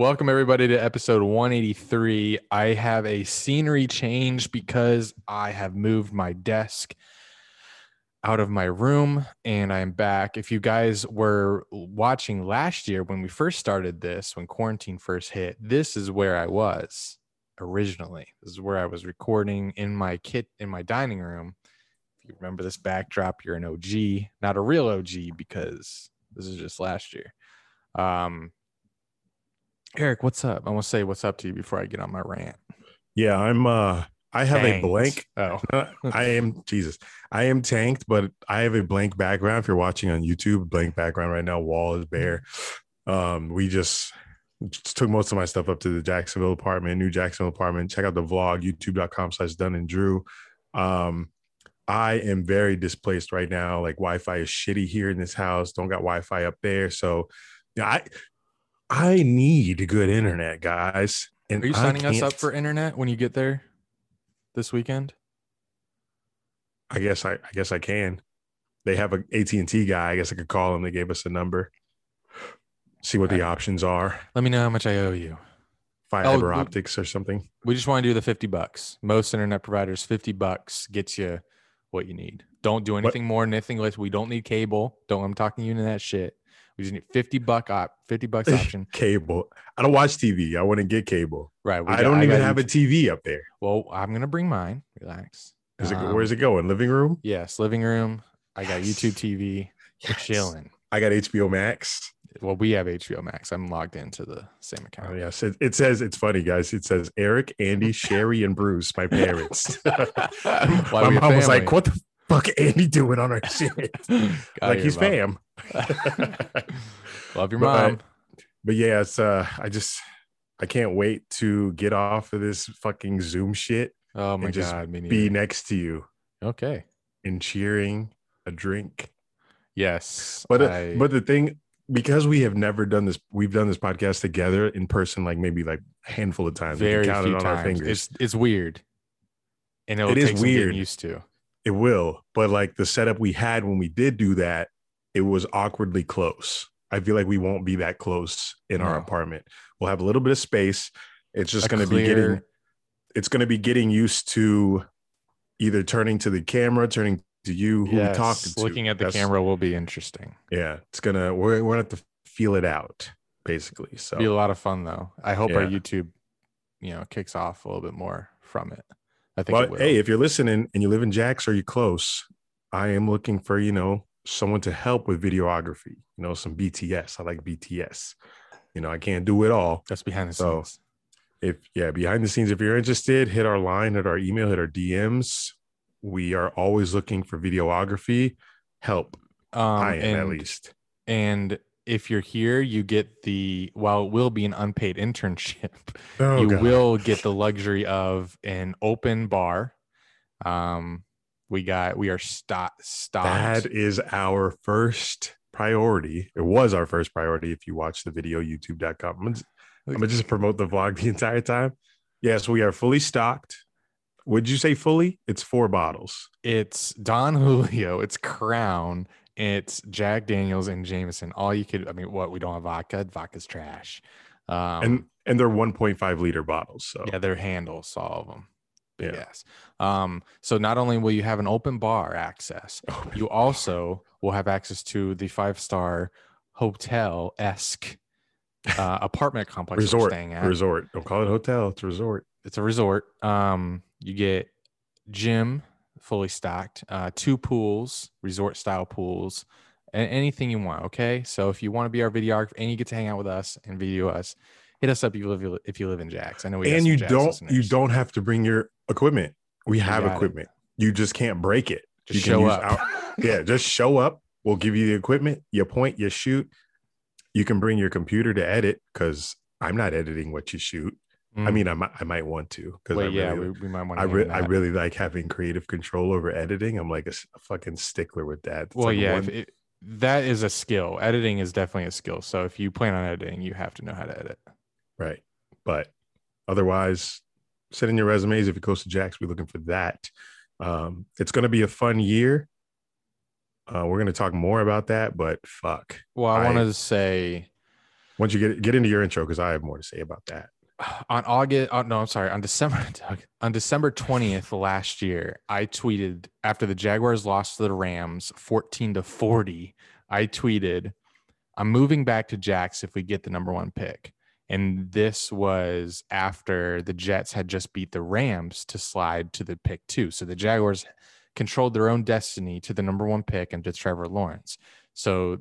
Welcome everybody to episode 183. I have a scenery change because I have moved my desk out of my room and I'm back. If you guys were watching last year when we first started this, when quarantine first hit, this is where I was originally. This is where I was recording in my kit in my dining room. If you remember this backdrop, you're an OG, not a real OG because this is just last year. Eric, what's up? I want to say what's up to you before I get on my rant. Yeah, I have tanked. I am tanked, but I have a blank background. If you're watching on YouTube, blank background right now. Wall is bare. We just took most of my stuff up to the Jacksonville apartment, new Jacksonville apartment. Check out the vlog, youtube.com/Dunn and Drew. I am very displaced right now. Like Wi-Fi is shitty here in this house. Don't got Wi-Fi up there, so yeah, I need good internet, guys. And are you signing us up for internet when you get there this weekend? I guess I can. They have an AT&T guy. I guess I could call him. They gave us a number. See what the options are. Let me know how much I owe you. Fiber optics or something. We just want to do the $50. Most internet providers, $50 gets you what you need. Don't do anything more, nothing less. We don't need cable. I'm talking you into that shit. We just need $50 option. Cable. I don't watch TV. I wouldn't get cable. Right. I don't even have a TV up there. Well, I'm gonna bring mine. Relax. Where's it going? Living room? Yes, living room. I got YouTube TV. Yes. Chilling. I got HBO Max. Well, we have HBO Max. I'm logged into the same account. Oh, yes. It says, it's funny, guys. It says Eric, Andy, Sherry, and Bruce, my parents. My mom was like, "What the fuck, Andy doing on our shit?" Like he's fam. Love your mom. But yeah, it's I can't wait to get off of this fucking Zoom shit. Oh my god, be next to you. Okay. And cheering a drink. Yes. But the thing, because we have never done this, we've done this podcast together in person like maybe like a handful of times. Very few times. Our fingers. It's weird. And it is weird. Getting used to. It will, but like the setup we had when we did do that, it was awkwardly close. I feel like we won't be that close in our apartment. We'll have a little bit of space. It's just going to be getting used to either turning to the camera, turning to you, who we talked to. Looking at the camera will be interesting. Yeah, it's gonna. We're gonna have to feel it out, basically. So it'll be a lot of fun, though. I hope our YouTube, kicks off a little bit more from it. I think. But hey, if you're listening and you live in Jax or you're close, I am looking for someone to help with videography. Some BTS. I like BTS. I can't do it all. That's behind the scenes. Behind the scenes. If you're interested, hit our line, hit our email, hit our DMs. We are always looking for videography help. I am at least. And if you're here, you get it will be an unpaid internship. Oh, you will get the luxury of an open bar. We are stopped. That is our first priority. It was our first priority. If you watch the video, youtube.com. I'm going to just promote the vlog the entire time. Yes, we are fully stocked. Would you say fully? It's 4 bottles. It's Don Julio. It's Crown. It's Jack Daniels and Jameson. We don't have vodka. Vodka's trash. And they're 1.5 liter bottles. So yeah, they're handles, all of them. Yeah. Yes. So not only will you have an open bar access, you also will have access to the 5-star hotel-esque apartment complex resort. We're staying at. Resort. Don't call it hotel. It's a resort. It's a resort. You get gym fully stocked, 2 pools, resort style pools, and anything you want. Okay. So if you want to be our videographer and you get to hang out with us and video us, hit us up if you live in Jax. I know we. And you don't have to bring your equipment. We have equipment. It. You just can't break it. Just show up. Just show up. We'll give you the equipment. You point. You shoot. You can bring your computer to edit because I'm not editing what you shoot. Mm. I mean, I might want to because we might want. I really like having creative control over editing. I'm like a fucking stickler with that. It's that is a skill. Editing is definitely a skill. So if you plan on editing, you have to know how to edit. Right. But otherwise, send in your resumes. If it goes to Jax, we're looking for that. It's going to be a fun year. We're going to talk more about that, but fuck. Well, I wanted to say Once you get into your intro, because I have more to say about that. On December 20th last year, I tweeted after the Jaguars lost to the Rams 14-40. I tweeted, "I'm moving back to Jax if we get the number 1 pick." And this was after the Jets had just beat the Rams to slide to the pick 2. So the Jaguars controlled their own destiny to the number 1 pick and to Trevor Lawrence. So,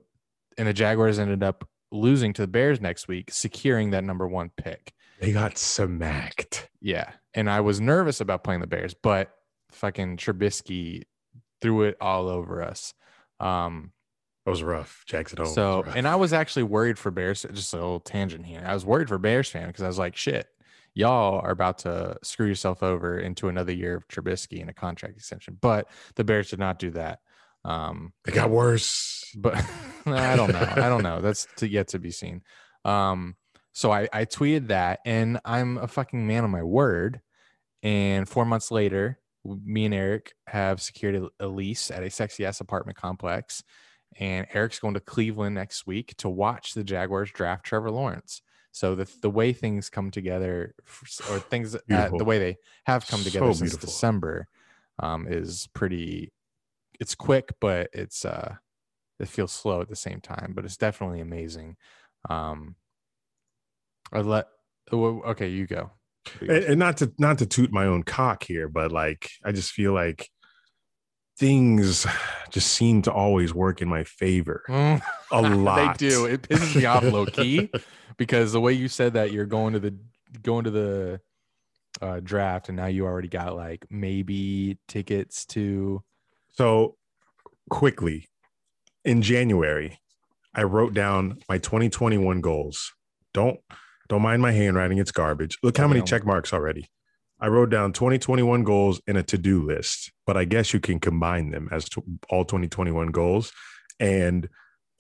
and the Jaguars ended up losing to the Bears next week, securing that number 1 pick. They got smacked. Yeah. And I was nervous about playing the Bears, but fucking Trubisky threw it all over us. It was rough. Jack's at home. So, and I was actually worried for Bears, just a little tangent here. I was worried for Bears fan because I was like, shit, y'all are about to screw yourself over into another year of Trubisky and a contract extension. But the Bears did not do that. It got worse. But I don't know. That's yet to be seen. So I tweeted that, and I'm a fucking man of my word. And 4 months later, me and Eric have secured a lease at a sexy ass apartment complex. And Eric's going to Cleveland next week to watch the Jaguars draft Trevor Lawrence. So the way things come together, or things the way they have come together so since December, is pretty. It's quick, but it feels slow at the same time. But it's definitely amazing. Okay, you go. And not to toot my own cock here, but like I just feel like things just seem to always work in my favor a lot. They do. It pisses me off low key because the way you said that you're going to the draft, and now you already got like maybe tickets to. So quickly in January, I wrote down my 2021 goals. Don't mind my handwriting. It's garbage. Look how many check marks already. I wrote down 2021 goals in a to-do list, but I guess you can combine them as all 2021 goals. And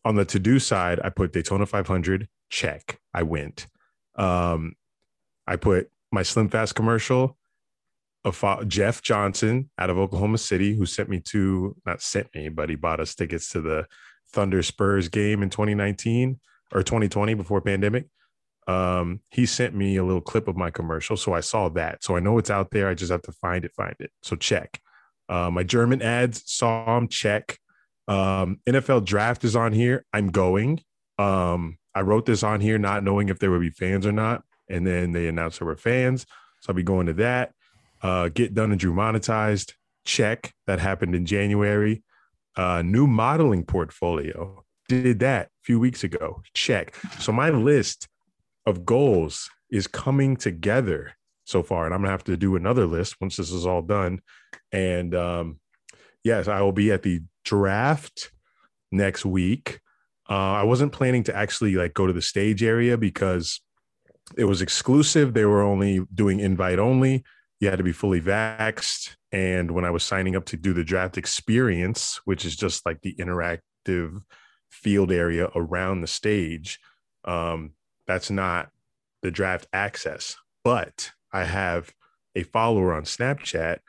on the to-do side, I put Daytona 500, check. I went. I put my Slim Fast commercial of Jeff Johnson out of Oklahoma City, who he bought us tickets to the Thunder Spurs game in 2019 or 2020 before pandemic. He sent me a little clip of my commercial, so I saw that. So I know it's out there. I just have to find it. So check. My German ads, saw them, check. NFL draft is on here. I'm going. I wrote this on here not knowing if there would be fans or not, and then they announced there were fans, so I'll be going to that. Get Dunn and Drew monetized, check. That happened in January. New modeling portfolio, did that a few weeks ago, check. So my list of goals is coming together so far, and I'm gonna have to do another list once this is all done. And yes, I will be at the draft next week. I wasn't planning to actually like go to the stage area because it was exclusive. They were only doing invite only. You had to be fully vaxxed. And when I was signing up to do the draft experience, which is just like the interactive field area around the stage, that's not the draft access. But I have a follower on Snapchat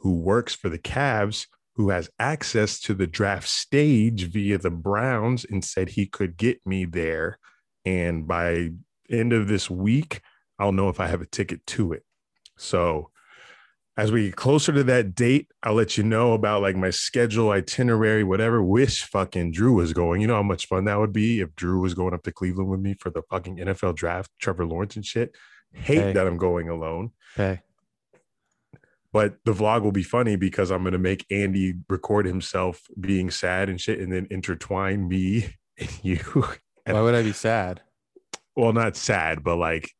who works for the Cavs who has access to the draft stage via the Browns and said he could get me there. And by end of this week, I'll know if I have a ticket to it. So as we get closer to that date, I'll let you know about like my schedule, itinerary, whatever. Wish fucking Drew was going. You know how much fun that would be if Drew was going up to Cleveland with me for the fucking NFL draft, Trevor Lawrence and shit. Hate that I'm going alone. Hey. But the vlog will be funny because I'm going to make Andy record himself being sad and shit and then intertwine me and you. Why would I be sad? Well, not sad, but like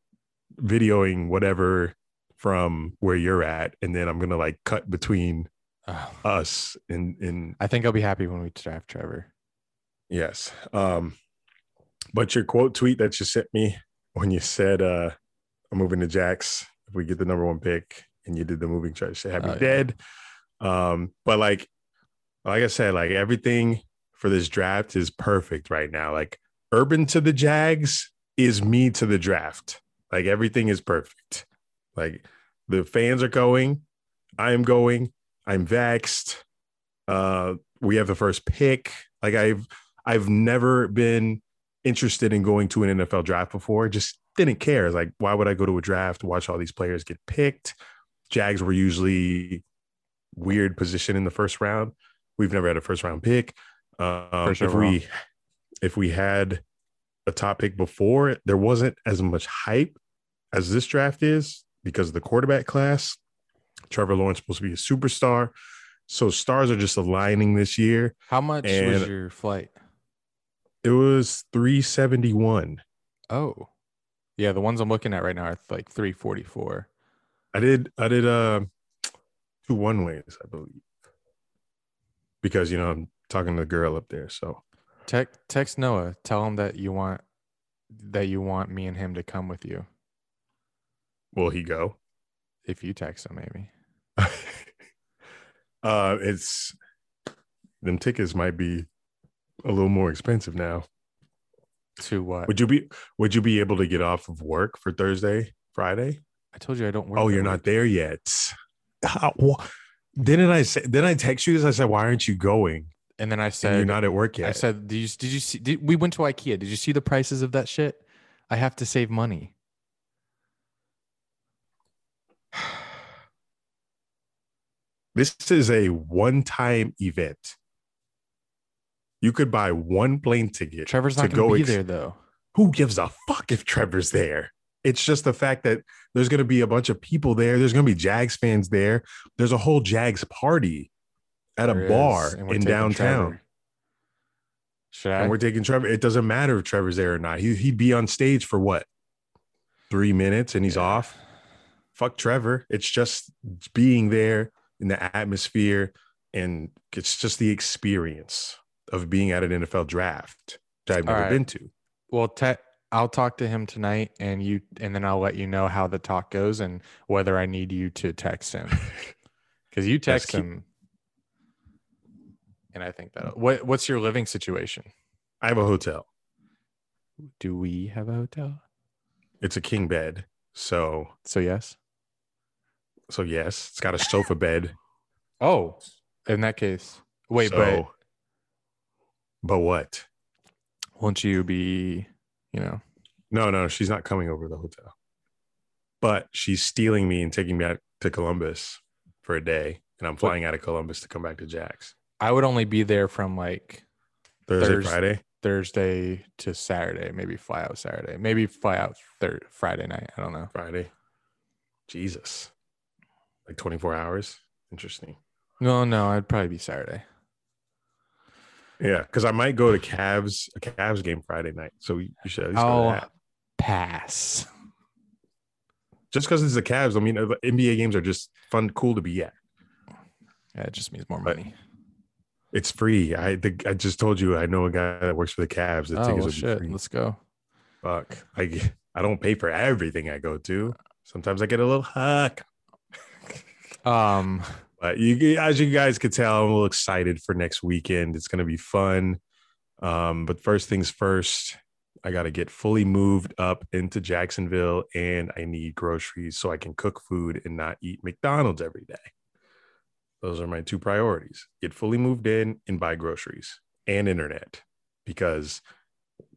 videoing whatever from where you're at, and then I'm gonna like cut between us and I think I'll be happy when we draft Trevor. Yes. But your quote tweet that you sent me when you said I'm moving to Jax if we get the number 1 pick, and you did the moving chart shit, happy dead. Yeah. But like I said, like everything for this draft is perfect right now. Like Urban to the Jags is me to the draft. Like everything is perfect. Like the fans are going, I'm vaxxed. We have the first pick. Like I've never been interested in going to an NFL draft before. Just didn't care. Like, why would I go to a draft, watch all these players get picked? Jags were usually weird position in the first round. We've never had a first round pick. If we had a top pick before, there wasn't as much hype as this draft is because of the quarterback class. Trevor Lawrence supposed to be a superstar. So stars are just aligning this year. How much was your flight? It was $371. Oh, yeah. The ones I'm looking at right now are like $344. I did 2 one-ways, I believe, because, you know, I'm talking to the girl up there. So text Noah, tell him that you want me and him to come with you. Will he go? If you text him, maybe. It's them tickets might be a little more expensive now. To what? Would you be able to get off of work for Thursday, Friday? I told you I don't work. Oh, you're not there yet. Then I text you this. I said, why aren't you going? And then I said, you're not at work yet. I said, did you see, we went to IKEA. Did you see the prices of that shit? I have to save money. This is a one-time event. You could buy one plane ticket. Trevor's not going to be there, though. Who gives a fuck if Trevor's there? It's just the fact that there's going to be a bunch of people there. There's going to be Jags fans there. There's a whole Jags party at a bar in downtown. And we're taking Trevor. It doesn't matter if Trevor's there or not. He'd be on stage for what? 3 minutes and he's off. Fuck Trevor. It's just being there in the atmosphere. And it's just the experience of being at an NFL draft that I've never been to. Well, I'll talk to him tonight, and then I'll let you know how the talk goes and whether I need you to text him, because you text him, and I think that. What's your living situation? I have a hotel. Do we have a hotel? It's a king bed, so yes, it's got a sofa bed. Oh, in that case, wait, but what? Won't you be? You know, no, she's not coming over to the hotel, but she's stealing me and taking me out to Columbus for a day, and I'm flying out of Columbus to come back to Jack's. I would only be there from like Thursday to Saturday, maybe fly out Saturday, maybe fly out Friday night. I don't know. Friday, Jesus, like 24 hours. Interesting. No, I'd probably be Saturday. Yeah, because I might go to a Cavs game Friday night. So you should at least go to that. Pass. Just because it's the Cavs, I mean, NBA games are just fun, cool to be at. Yeah, it just means more money. But it's free. I just told you I know a guy that works for the Cavs. The tickets will be free. Let's go. Fuck. I don't pay for everything I go to. Sometimes I get a little huck. But as you guys could tell, I'm a little excited for next weekend. It's going to be fun. But first things first, I got to get fully moved up into Jacksonville, and I need groceries so I can cook food and not eat McDonald's every day. Those are my two priorities. Get fully moved in and buy groceries and internet, because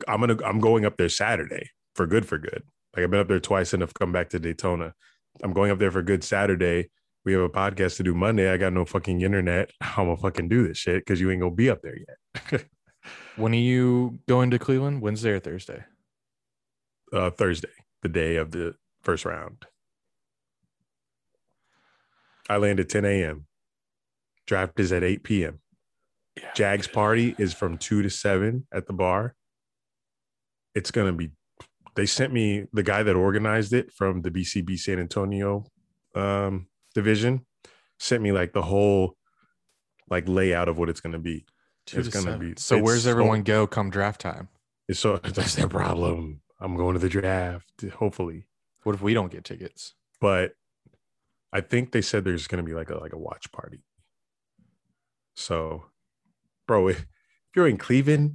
I'm going up there Saturday for good. Like, I've been up there twice and I've come back to Daytona. I'm going up there for good Saturday. We have a podcast to do Monday. I got no fucking internet. I'm going to fucking do this shit because you ain't going to be up there yet. When are you going to Cleveland? Wednesday or Thursday? Thursday, the day of the first round. I land at 10 a.m. Draft is at 8 p.m. Yeah, Jags party is from 2 to 7 at the bar. It's going to be – they sent me the guy that organized it from the BCB San Antonio division sent me like the whole like layout of what it's going to be. It's going to be so. Where's everyone go come draft time? So that's their problem. I'm going to the draft. Hopefully. What if we don't get tickets? But I think they said there's going to be like a watch party. So, bro, if you're in Cleveland,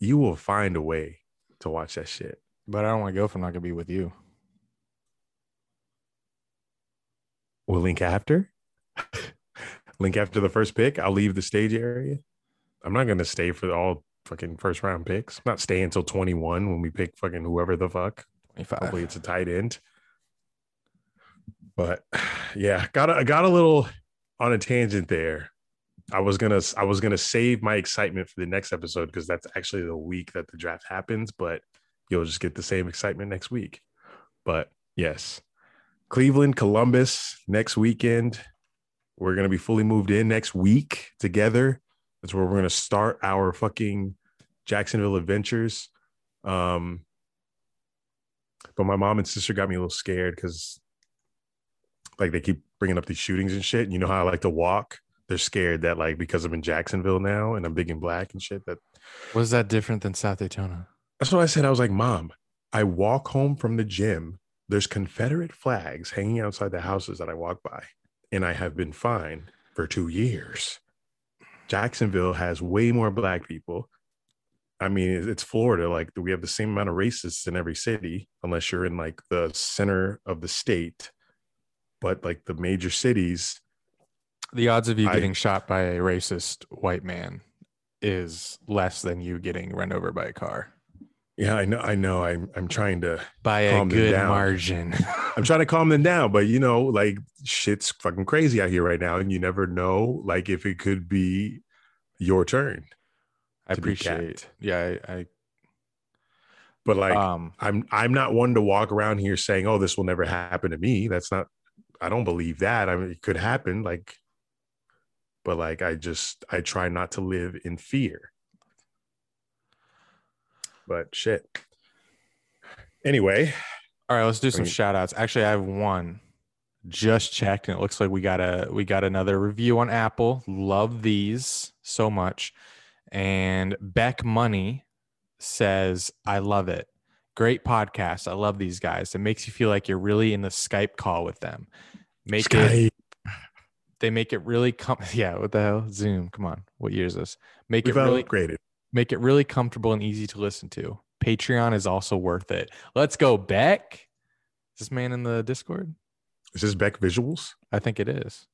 you will find a way to watch that shit. But I don't want to go if I'm not going to be with you. We'll link after the first pick. I'll leave the stage area. I'm not going to stay for all fucking first round picks. I'm not staying until 21 when we pick fucking whoever the fuck. 25. Hopefully it's a tight end. But yeah, got a little on a tangent there. I was gonna save my excitement for the next episode because that's actually the week that the draft happens, but you'll just get the same excitement next week. But yes, Cleveland, Columbus next weekend. We're going to be fully moved in next week together. That's where we're going to start our fucking Jacksonville adventures. But my mom and sister got me a little scared because like they keep bringing up these shootings and shit. And you know how I like to walk? They're scared that like because I'm in Jacksonville now and I'm big and black and shit. That was that different than South Daytona? That's what I said. I was like, Mom, I walk home from the gym. There's Confederate flags hanging outside the houses that I walk by, and I have been fine for 2 years. Jacksonville has way more black people. I mean, it's Florida. Like, we have the same amount of racists in every city, unless you're in like the center of the state. But like the major cities, the odds of you getting shot by a racist white man is less than you getting run over by a car. Yeah, I know. I'm trying to by a good margin. I'm trying to calm them down, but you know, like shit's fucking crazy out here right now, and you never know, like if it could be your turn. I appreciate. Yeah, I. But like, I'm not one to walk around here saying, "Oh, this will never happen to me." That's not. I don't believe that. I mean, it could happen. Like, but like, I try not to live in fear. But shit. Anyway. All right, let's do some shout outs. Actually, I have one. Just checked, and it looks like we got another review on Apple. Love these so much. And Beck Money says, I love it. Great podcast. I love these guys. It makes you feel like you're really in the Skype call with them. They make it really yeah, what the hell? Zoom. Come on. What year is this? Make it really comfortable and easy to listen to. Patreon is also worth it. Let's go, Beck. Is this man in the Discord? Is this Beck Visuals? I think it is.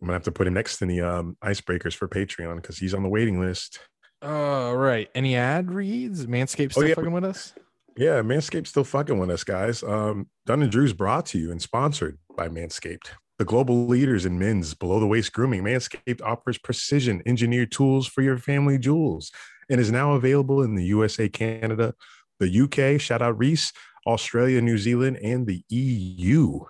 I'm going to have to put him next in the icebreakers for Patreon because he's on the waiting list. All right. Any ad reads? Manscaped still fucking with us? Yeah, Manscaped's still fucking with us, guys. Dunn and Drew's brought to you and sponsored by Manscaped. The global leaders in men's below-the-waist grooming, Manscaped offers precision-engineered tools for your family jewels and is now available in the USA, Canada, the UK, shout out Reese, Australia, New Zealand, and the EU.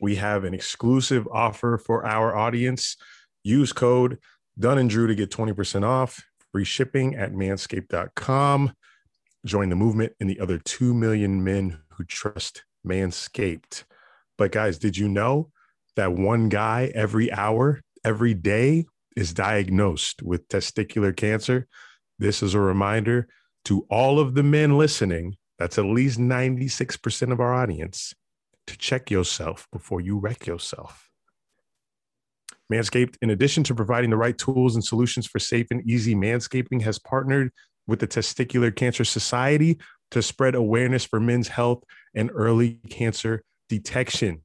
We have an exclusive offer for our audience. Use code Dunn and Drew to get 20% off, free shipping at manscaped.com. Join the movement and the other 2 million men who trust Manscaped. But guys, did you know that one guy every hour, every day is diagnosed with testicular cancer? This is a reminder to all of the men listening, that's at least 96% of our audience, to check yourself before you wreck yourself. Manscaped, in addition to providing the right tools and solutions for safe and easy manscaping, has partnered with the Testicular Cancer Society to spread awareness for men's health and early cancer detection.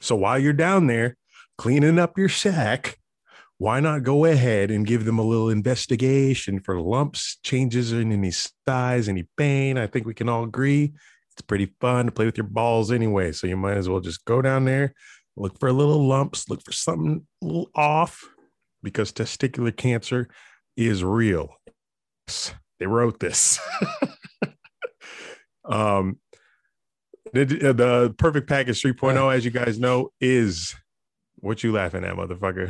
So while you're down there cleaning up your shack, why not go ahead and give them a little investigation for lumps, changes in any size, any pain? I think we can all agree it's pretty fun to play with your balls anyway. So you might as well just go down there, look for little lumps, look for something a little off, because testicular cancer is real. They wrote this. The perfect package 3.0, as you guys know, is what you laughing at, motherfucker?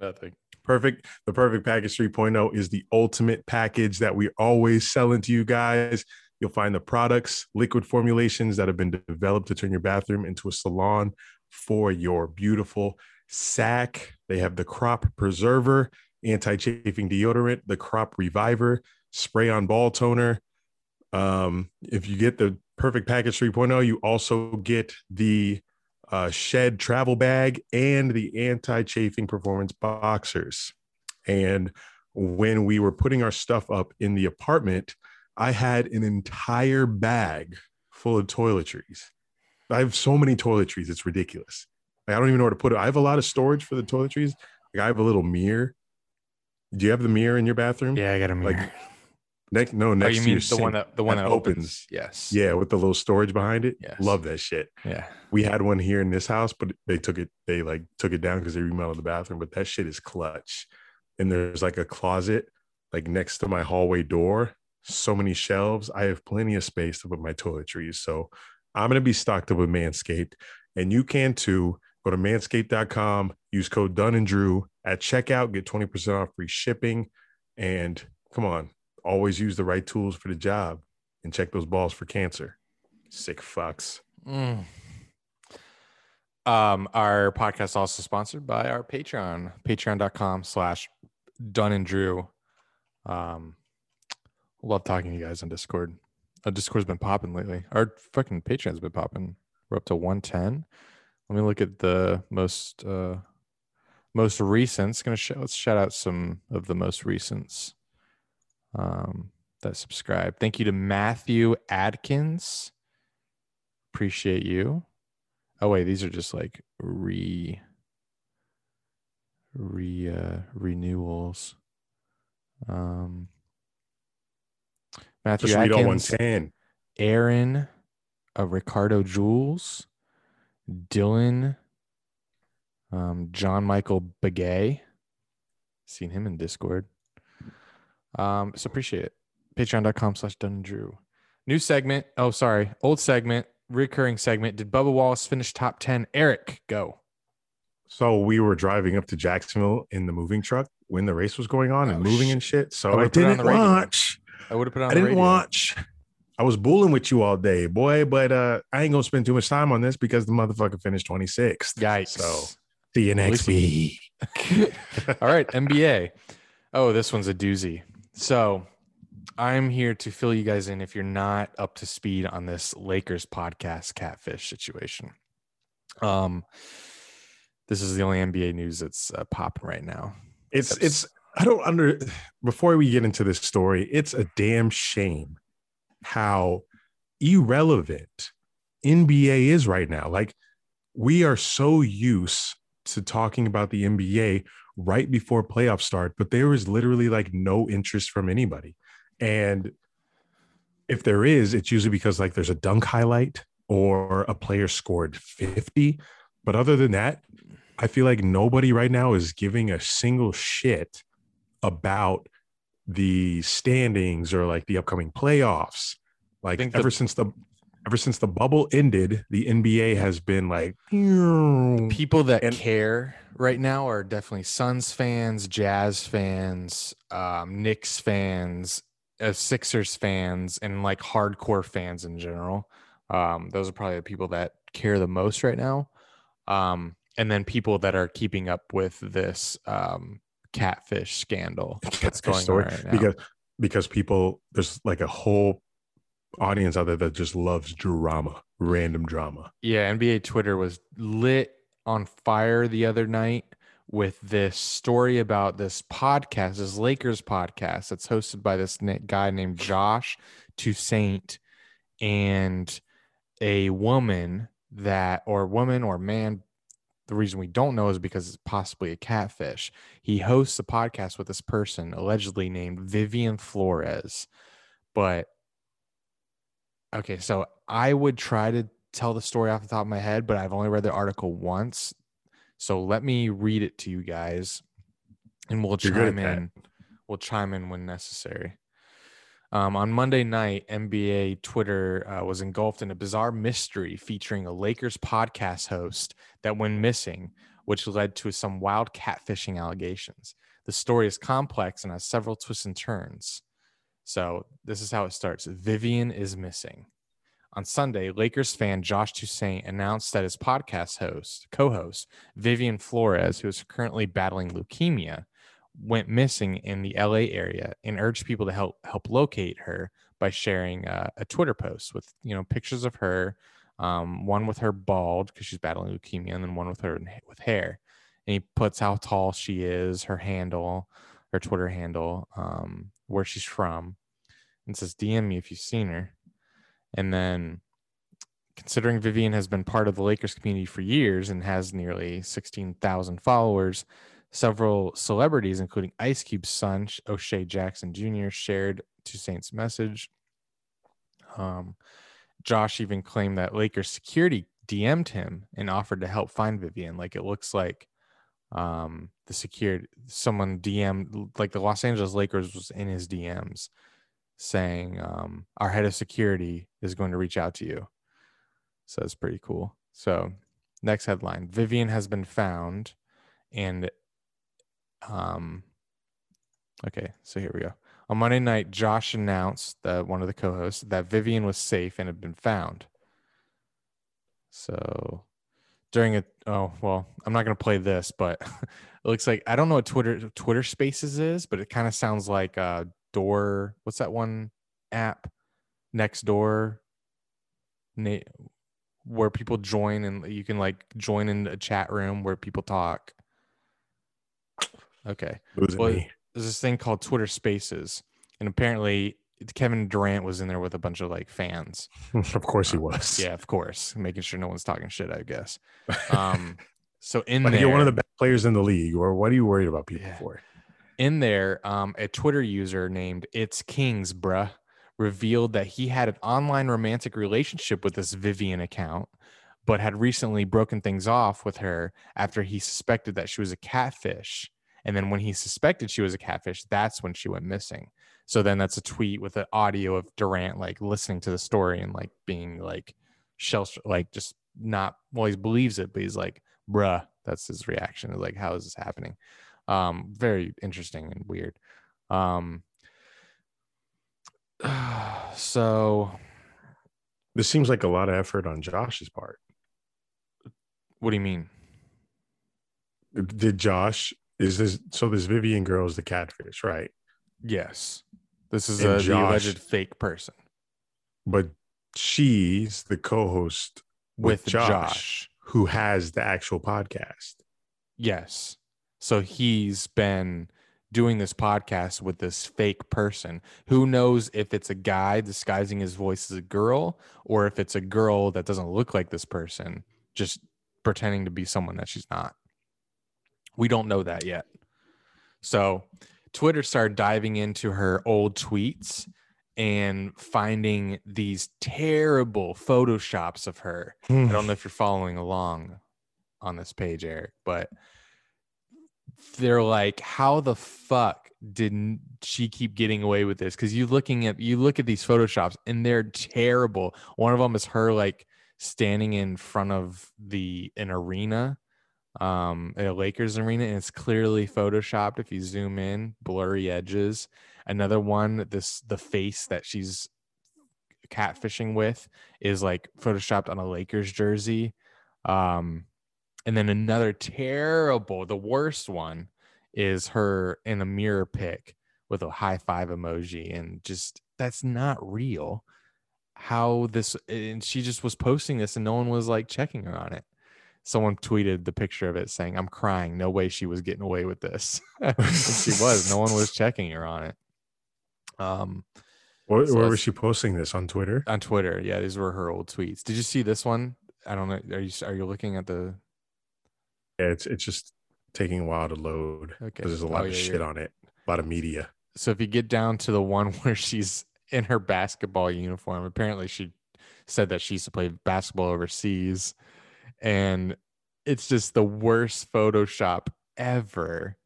Nothing. Perfect. The perfect package 3.0 is the ultimate package that we always selling to you guys. You'll find the products, liquid formulations that have been developed to turn your bathroom into a salon for your beautiful sack. They have the crop preserver, anti-chafing deodorant, the crop reviver, spray on ball toner. If you get the perfect package 3.0, you also get the shed travel bag and the anti-chafing performance boxers. And when we were putting our stuff up in the apartment, I had an entire bag full of toiletries. I have so many toiletries, it's ridiculous. Like, I don't even know where to put it. I have a lot of storage for the toiletries. Like, I have a little mirror Do you have the mirror in your bathroom? Yeah, I got a mirror. Like, next to your sink. The one that opens. Yes. Yeah, with the little storage behind it. Yes. Love that shit. Yeah. We had one here in this house, but they took it down because they remodeled the bathroom. But that shit is clutch. And there's like a closet like next to my hallway door. So many shelves. I have plenty of space to put my toiletries. So I'm going to be stocked up with Manscaped. And you can too. Go to manscaped.com. Use code Dunn and Drew at checkout. Get 20% off, free shipping. And come on. Always use the right tools for the job and check those balls for cancer. Sick fucks. Mm. Our podcast is also sponsored by our Patreon, patreon.com/Dunn and Drew. Love talking to you guys on Discord. Our Discord's been popping lately. Our fucking Patreon's been popping. We're up to 110. Let me look at the most recent. It's gonna let's shout out some of the most recents. That subscribe. Thank you to Matthew Adkins. Appreciate you. Oh wait, these are just like renewals. Matthew just Adkins, read all 110. Aaron, Ricardo Jules, Dylan, John Michael Begay. Seen him in Discord. So appreciate it. Patreon.com/Dunn and Drew. New segment. Oh, sorry. Old segment. Recurring segment. Did Bubba Wallace finish top 10? Eric, go. So we were driving up to Jacksonville in the moving truck when the race was going on and shit. So I didn't watch. I would have put on the radio. I didn't watch. I was bulling with you all day, boy, but I ain't going to spend too much time on this because the motherfucker finished 26th. Yikes. So see you next week. All right. NBA. Oh, this one's a doozy. So I'm here to fill you guys in if you're not up to speed on this Lakers podcast catfish situation. This is the only NBA news that's popping right now. Before we get into this story, it's a damn shame how irrelevant NBA is right now. Like, we are so used to talking about the NBA right before playoffs start, but there is literally like no interest from anybody. And if there is, it's usually because like there's a dunk highlight or a player scored 50. But other than that, I feel like nobody right now is giving a single shit about the standings or like the upcoming playoffs. Like ever since the bubble ended, the NBA has been like people that care right now are definitely Suns fans, Jazz fans, Knicks fans, Sixers fans, and like hardcore fans in general. Those are probably the people that care the most right now. And then people that are keeping up with this catfish scandal that's going on right now. Because people, there's like a whole audience out there that just loves drama, random drama. Yeah, NBA Twitter was lit on fire the other night with this story about this podcast, this Lakers podcast that's hosted by this guy named Josh Tousaint and a woman or man. The reason we don't know is because it's possibly a catfish. He hosts a podcast with this person allegedly named Vivian Flores, but okay, so I would try to tell the story off the top of my head, but I've only read the article once. So let me read it to you guys, and we'll chime in. We'll chime in when necessary. On Monday night, NBA Twitter was engulfed in a bizarre mystery featuring a Lakers podcast host that went missing, which led to some wild catfishing allegations. The story is complex and has several twists and turns. So this is how it starts. Vivian is missing. On Sunday, Lakers fan Josh Tousaint announced that his podcast co-host, Vivian Flores, who is currently battling leukemia, went missing in the LA area and urged people to help locate her by sharing a Twitter post with pictures of her, one with her bald because she's battling leukemia, and then one with her with hair. And he puts how tall she is, her handle, her Twitter handle, where she's from, and says, "DM me if you've seen her." And then, considering Vivian has been part of the Lakers community for years and has nearly 16,000 followers, Several celebrities, including Ice Cube's son, O'Shea Jackson Jr., shared Toussaint's message. Josh even claimed that Lakers security DM'd him and offered to help find Vivian. Like, it looks like the security, someone DM'd, like the Los Angeles Lakers was in his DMs saying, our head of security is going to reach out to you. So it's pretty cool. So next headline, Vivian has been found. And okay, so here we go. On Monday night, Josh announced, that one of the co-hosts, that Vivian was safe and had been found. So during a, oh, well, I'm not going to play this, but it looks like, I don't know what Twitter Spaces is, but it kind of sounds like Door. What's that one app? Next Door. Where people join and you can like join in a chat room where people talk. Okay. Well, there's this thing called Twitter Spaces, and apparently Kevin Durant was in there with a bunch of like fans. Of course he was. Yeah, of course, making sure no one's talking shit, I guess. So in like there, you're one of the best players in the league, or what are you worried about people for? In there, a Twitter user named It's Kings, bruh, revealed that he had an online romantic relationship with this Vivian account, but had recently broken things off with her after he suspected that she was a catfish. And then when he suspected she was a catfish, that's when she went missing. So then that's a tweet with an audio of Durant like listening to the story and like being like just not, well, he believes it, but he's like, bruh, that's his reaction. Like, how is this happening? Very interesting and weird. So this seems like a lot of effort on Josh's part. What do you mean? Did Josh, is this, so this Vivian girl is the catfish, right? Yes. This is the alleged fake person. But she's the co-host with Josh, who has the actual podcast. Yes. So he's been doing this podcast with this fake person. Who knows if it's a guy disguising his voice as a girl, or if it's a girl that doesn't look like this person, just pretending to be someone that she's not. We don't know that yet. So Twitter started diving into her old tweets and finding these terrible photoshops of her. I don't know if you're following along on this page, Eric, but they're like, how the fuck didn't she keep getting away with this? Because you look at these photoshops and they're terrible. One of them is her like standing in front of an arena, a Lakers arena, and it's clearly photoshopped. If you zoom in, blurry edges. Another one, the face that she's catfishing with is like photoshopped on a Lakers jersey. And then another terrible, the worst one is her in a mirror pic with a high five emoji. And just, that's not real. And she just was posting this and no one was like checking her on it. Someone tweeted the picture of it saying, I'm crying. No way she was getting away with this. She was. No one was checking her on it. Where was she posting this? On Twitter? On Twitter. Yeah, these were her old tweets. Did you see this one? I don't know. Are you looking at the... Yeah, it's just taking a while to load. Okay. There's a lot of shit on it, a lot of media. So if you get down to the one where she's in her basketball uniform, apparently she said that she used to play basketball overseas, and it's just the worst Photoshop ever.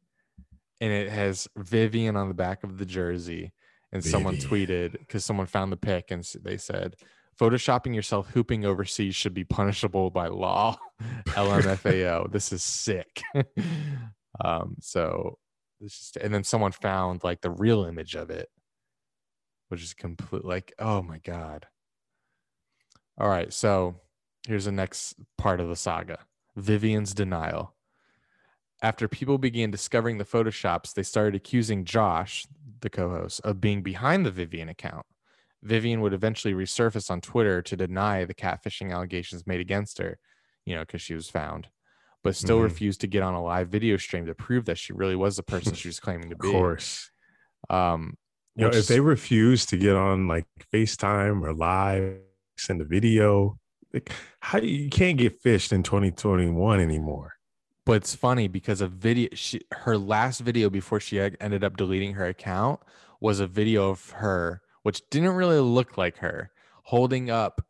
And it has Vivian on the back of the jersey, and someone tweeted, because someone found the pic, and they said, photoshopping yourself hooping overseas should be punishable by law. LMFAO. This is sick. So this is, and then someone found like the real image of it, which is complete, like, oh my God. All right. So here's the next part of the saga. Vivian's denial. After people began discovering the photoshops, they started accusing Josh, the co-host, of being behind the Vivian account. Vivian would eventually resurface on Twitter to deny the catfishing allegations made against her, you know, because she was found, but still refused to get on a live video stream to prove that she really was the person she was claiming to be. Of course. You know, if they refuse to get on like FaceTime or live, send a video, like, how you can't get fished in 2021 anymore. But it's funny because a video, her last video before she ended up deleting her account was a video of her, which didn't really look like her, holding up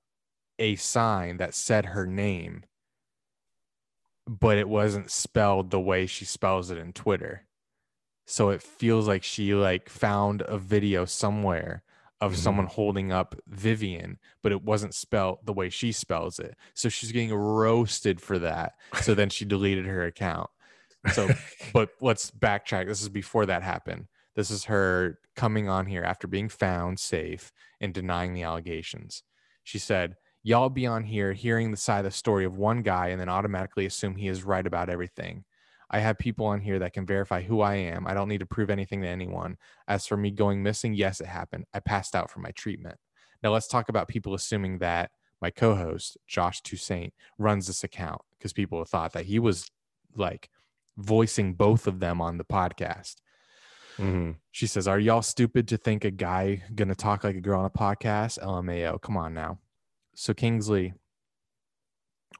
a sign that said her name, but it wasn't spelled the way she spells it in Twitter. So it feels like she like found a video somewhere of someone holding up Vivian, but it wasn't spelled the way she spells it. So she's getting roasted for that. So then she deleted her account. So, but let's backtrack. This is before that happened. This is her coming on here after being found safe and denying the allegations. She said, "Y'all be on here hearing the side of the story of one guy and then automatically assume he is right about everything. I have people on here that can verify who I am. I don't need to prove anything to anyone. As for me going missing, yes, it happened. I passed out from my treatment." Now let's talk about people assuming that my co-host, Josh Tousaint, runs this account, because people thought that he was like voicing both of them on the podcast. She says, "Are y'all stupid to think a guy going to talk like a girl on a podcast? LMAO, come on now." So Kingsley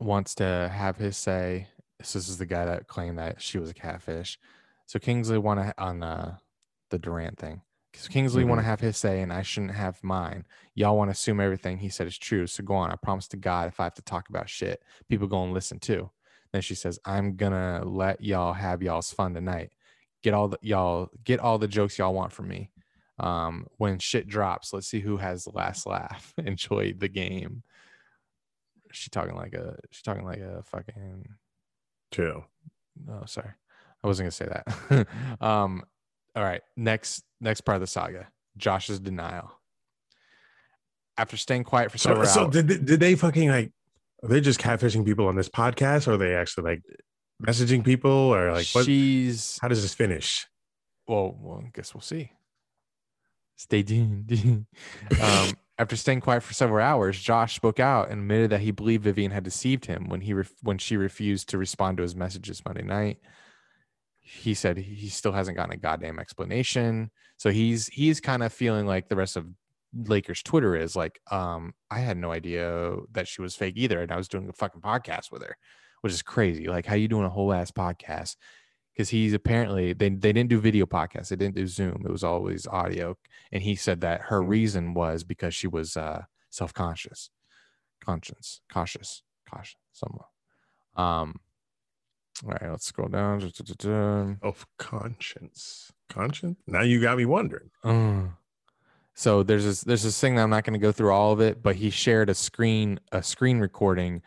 wants to have his say. So this is the guy that claimed that she was a catfish. So Kingsley want to on the Durant thing. Because Kingsley want to have his say and I shouldn't have mine. Y'all want to assume everything he said is true. So go on. I promise to God, if I have to talk about shit, people go and listen too. Then she says, "I'm gonna let y'all have y'all's fun tonight. Get all the jokes y'all want from me. When shit drops, let's see who has the last laugh. Enjoy the game." She talking like a fucking. True. Oh, sorry. I wasn't gonna say that. All right. Next part of the saga. Josh's denial. After staying quiet for several hours. So did they fucking like? Are they just catfishing people on this podcast, or are they actually like messaging people, or like? How does this finish? Well, I guess we'll see. Stay tuned. After staying quiet for several hours, Josh spoke out and admitted that he believed Vivian had deceived him when she refused to respond to his messages Monday night. He said he still hasn't gotten a goddamn explanation. So he's kind of feeling like the rest of Lakers Twitter is like, I had no idea that she was fake either, and I was doing a fucking podcast with her, which is crazy. Like, how you doing a whole ass podcast? Because he's apparently, they didn't do video podcasts. They didn't do Zoom. It was always audio. And he said that her reason was because she was self-conscious. Cautious. Somewhat. All right, let's scroll down. Conscience? Now you got me wondering. So there's this thing that I'm not going to go through all of it, but he shared a screen recording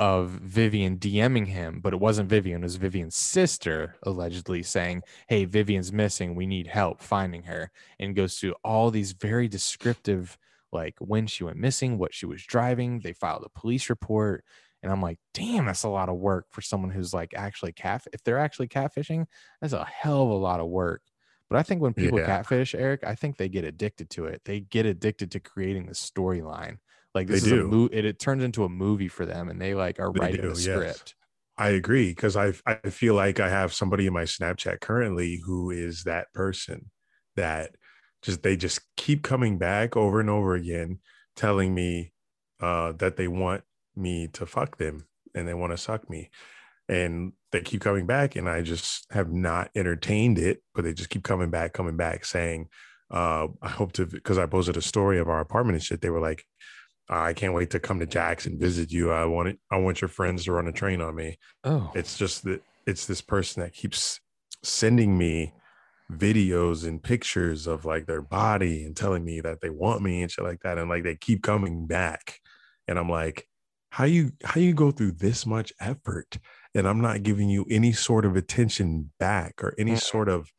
of Vivian DMing him, but it wasn't Vivian. It was Vivian's sister allegedly saying, "Hey, Vivian's missing. We need help finding her." And goes through all these very descriptive, like when she went missing, what she was driving. They filed a police report. And I'm like, damn, that's a lot of work for someone who's like actually if they're actually catfishing, that's a hell of a lot of work. But I think when people catfish, Eric, I think they get addicted to it. They get addicted to creating the storyline. Like this it turns into a movie for them, and they write the script. Yes. I agree, because I feel like I have somebody in my Snapchat currently who is that person that they just keep coming back over and over again, telling me that they want me to fuck them and they want to suck me, and they keep coming back, and I just have not entertained it, but they just keep coming back, saying, "I hope to," because I posted a story of our apartment and shit. They were like, "I can't wait to come to Jax and visit you. I want your friends to run a train on me." Oh, it's just that it's this person that keeps sending me videos and pictures of like their body and telling me that they want me and shit like that. And like, they keep coming back, and I'm like, how you go through this much effort and I'm not giving you any sort of attention back or any sort of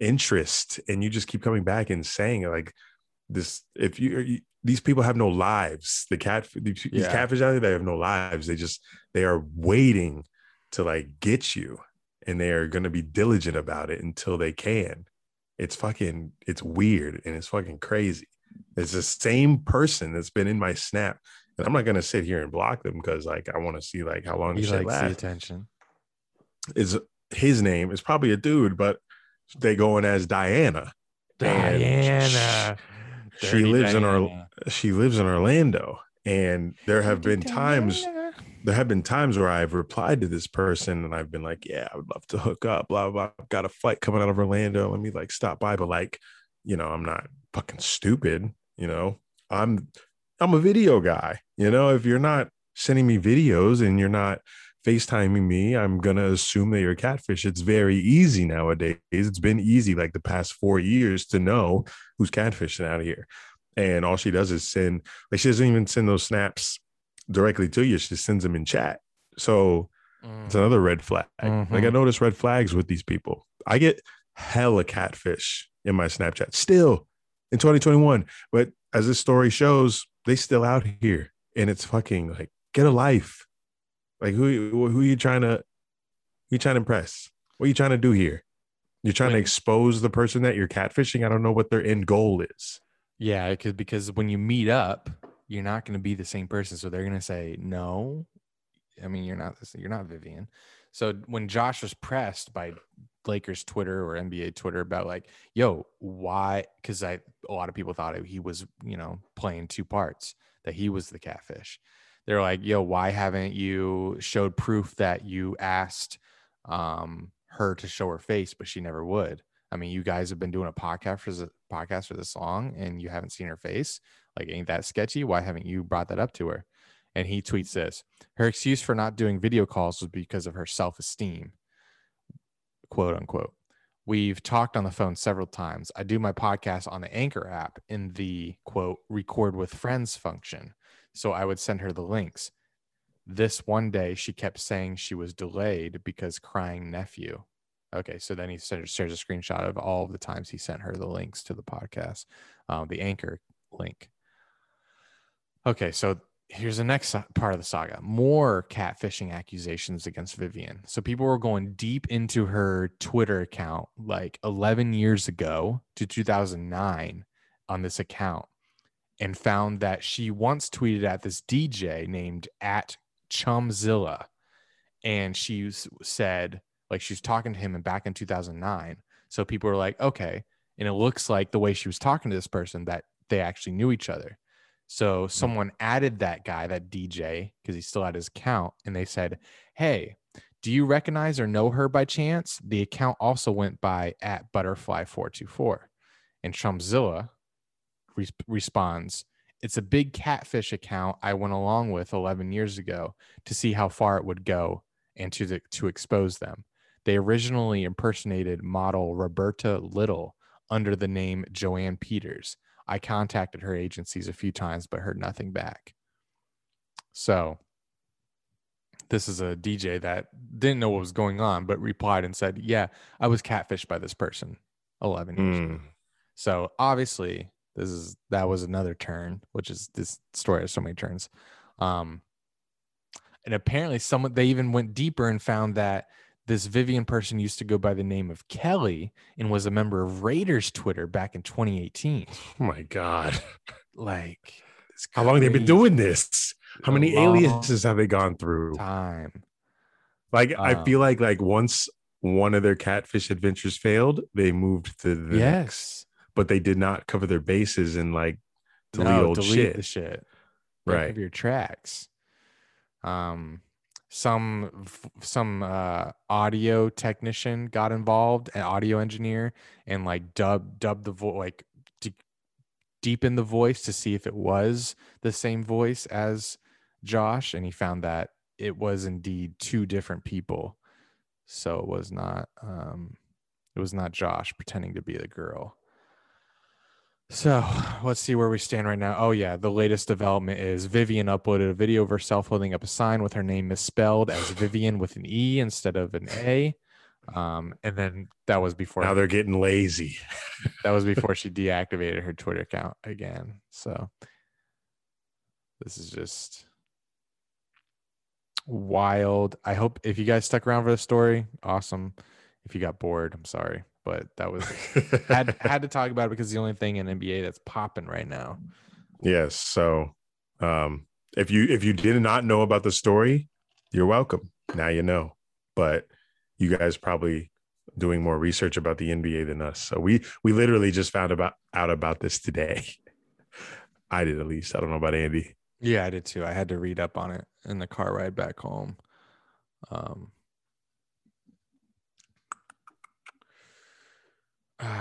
interest. And you just keep coming back and saying like this, these people have no lives. These catfish out there, they have no lives. They are waiting to like get you, and they are going to be diligent about it until they can. It's weird, and it's fucking crazy. It's the same person that's been in my snap, and I'm not going to sit here and block them because like I want to see like how long this shit lasts. He likes the attention. His name is probably a dude, but they go in as Diana. Diana. She lives in Orlando, and there have been times there have been times where I've replied to this person and I've been like, yeah, I would love to hook up, blah, blah, blah. I've got a flight coming out of Orlando. Let me like stop by. But like, you know, I'm not fucking stupid. You know, I'm a video guy. You know, if you're not sending me videos and you're not FaceTiming me, I'm going to assume that you're a catfish. It's very easy nowadays. It's been easy like the past 4 years to know who's catfishing out of here. And all she does is send, like, she doesn't even send those snaps directly to you. She just sends them in chat. So it's another red flag. Mm-hmm. Like, I notice red flags with these people. I get hella catfish in my Snapchat still in 2021. But as this story shows, they still out here, and it's fucking like, get a life. Like, who you trying to impress? What are you trying to do here? You're trying to expose the person that you're catfishing. I don't know what their end goal is. Yeah, because when you meet up, you're not going to be the same person. So they're going to say, no, I mean, you're not Vivian. So when Josh was pressed by Lakers Twitter or NBA Twitter about like, yo, why? Because a lot of people thought he was, you know, playing two parts, that he was the catfish. They're like, yo, why haven't you showed proof that you asked her to show her face, but she never would? I mean, you guys have been doing a podcast for this long and you haven't seen her face. Like, ain't that sketchy? Why haven't you brought that up to her? And he tweets this. Her excuse for not doing video calls was because of her self-esteem, quote unquote. We've talked on the phone several times. I do my podcast on the Anchor app in the, quote, record with friends function. So I would send her the links. This one day, she kept saying she was delayed because crying nephew. Okay, so then he shares a screenshot of all of the times he sent her the links to the podcast, the Anchor link. Okay, so here's the next part of the saga. More catfishing accusations against Vivian. So people were going deep into her Twitter account like 11 years ago to 2009 on this account, and found that she once tweeted at this DJ named @Chumzilla. And she said, like, she was talking to him back in 2009. So people were like, okay. And it looks like the way she was talking to this person that they actually knew each other. So someone added that guy, that DJ, because he's still at his account. And they said, hey, do you recognize or know her by chance? The account also went by @Butterfly424. And Chumzilla responds, it's a big catfish account I went along with 11 years ago to see how far it would go and to expose them. They originally impersonated model Roberta Little under the name Joanne Peters. I contacted her agencies a few times but heard nothing back. So this is a DJ that didn't know what was going on but replied and said, yeah, I was catfished by this person 11 years ago. So obviously that was another turn, which is, this story has so many turns. And apparently they even went deeper and found that this Vivian person used to go by the name of Kelly and was a member of Raiders Twitter back in 2018. Oh my God. Like, how long they've been doing this? How many aliases have they gone through? Time. Like, I feel like once one of their catfish adventures failed, they moved to the next. But they did not cover their bases and like delete the shit. Right. Of your tracks. Some audio technician got involved, an audio engineer, and like dubbed the voice, like deepen the voice to see if it was the same voice as Josh. And he found that it was indeed two different people. So it was not Josh pretending to be the girl. So let's see where we stand right now. Oh, yeah. The latest development is Vivian uploaded a video of herself holding up a sign with her name misspelled as Vivian with an E instead of an A. And then that was before. Now they're getting lazy. That was before she deactivated her Twitter account again. So this is just wild. I hope if you guys stuck around for the story, awesome. If you got bored, I'm sorry. But that was had to talk about it because it's the only thing in NBA that's popping right now. Yes. So if you did not know about the story, you're welcome. Now you know. But you guys probably doing more research about the NBA than us. So we literally just found out about this today. I did, at least. I don't know about Andy. Yeah, I did too. I had to read up on it in the car ride back home.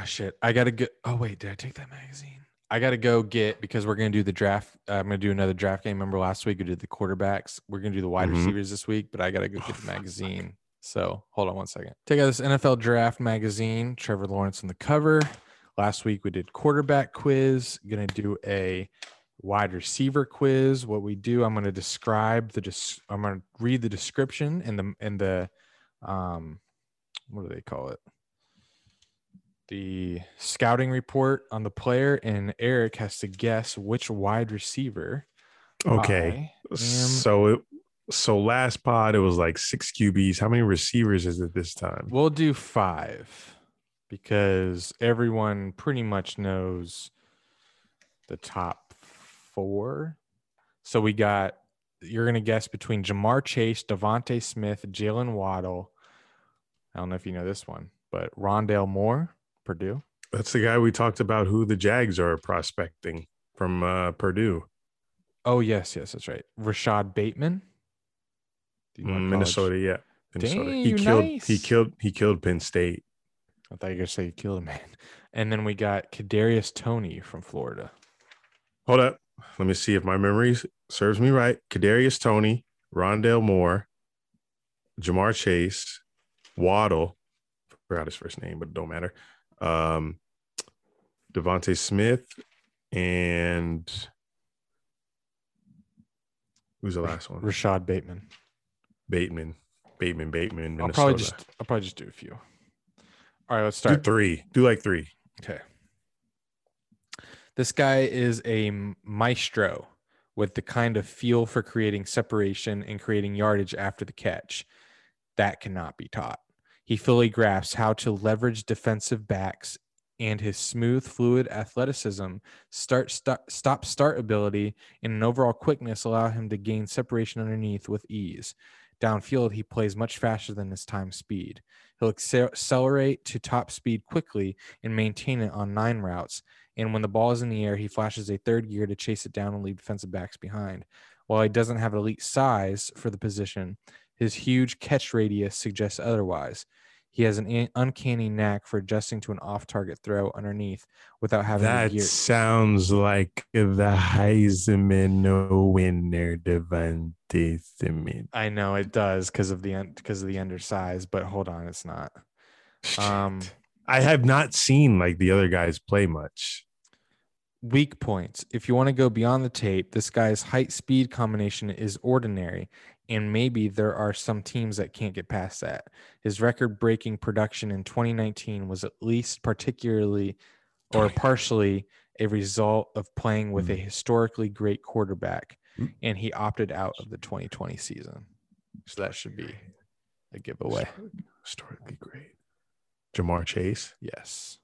Shit. I got to go. Oh, wait. Did I take that magazine? I got to go get, because we're going to do the draft. I'm going to do another draft game. Remember last week we did the quarterbacks. We're going to do the wide receivers this week, but I got to go get the magazine. So hold on one second. Take out this NFL draft magazine, Trevor Lawrence on the cover. Last week we did quarterback quiz. Going to do a wide receiver quiz. What we do, I'm going to describe I'm going to read the description and the what do they call it? The scouting report on the player, and Eric has to guess which wide receiver. Okay. So last pod, it was like 6 QBs. How many receivers is it this time? We'll do 5 because everyone pretty much knows the top 4. So you're going to guess between Ja'Marr Chase, DeVonta Smith, Jaylen Waddle. I don't know if you know this one, but Rondale Moore. Purdue. That's the guy we talked about who the Jags are prospecting from Purdue. Oh, yes, that's right. Rashad Bateman. Minnesota, yeah. Minnesota. Dang, he killed Penn State. I thought you were going to say he killed a man. And then we got Kadarius Toney from Florida. Hold up. Let me see if my memory serves me right. Kadarius Toney, Rondale Moore, Ja'Marr Chase, Waddle. I forgot his first name, but it don't matter. DeVonta Smith, and who's the last one? Rashad Bateman. Bateman. Minnesota. I'll probably just do a few. All right, let's start. Do like three. Okay. This guy is a maestro with the kind of feel for creating separation and creating yardage after the catch that cannot be taught. He fully grasps how to leverage defensive backs, and his smooth, fluid athleticism, stop-start ability, and an overall quickness allow him to gain separation underneath with ease. Downfield, he plays much faster than his time speed. He'll accelerate to top speed quickly and maintain it on 9 routes, and when the ball is in the air, he flashes a third gear to chase it down and leave defensive backs behind. While he doesn't have elite size for the position, his huge catch radius suggests otherwise. He has an uncanny knack for adjusting to an off-target throw underneath without having to gear. That sounds like the Heisman winner, DeVonta Smith. I know it does because of the undersize, but hold on, it's not. I have not seen like the other guys play much. Weak points. If you want to go beyond the tape, this guy's height-speed combination is ordinary. And maybe there are some teams that can't get past that. His record-breaking production in 2019 was at least particularly or partially a result of playing with a historically great quarterback, and he opted out of the 2020 season. So that should be a giveaway. Historically great. Ja'Marr Chase? Yes.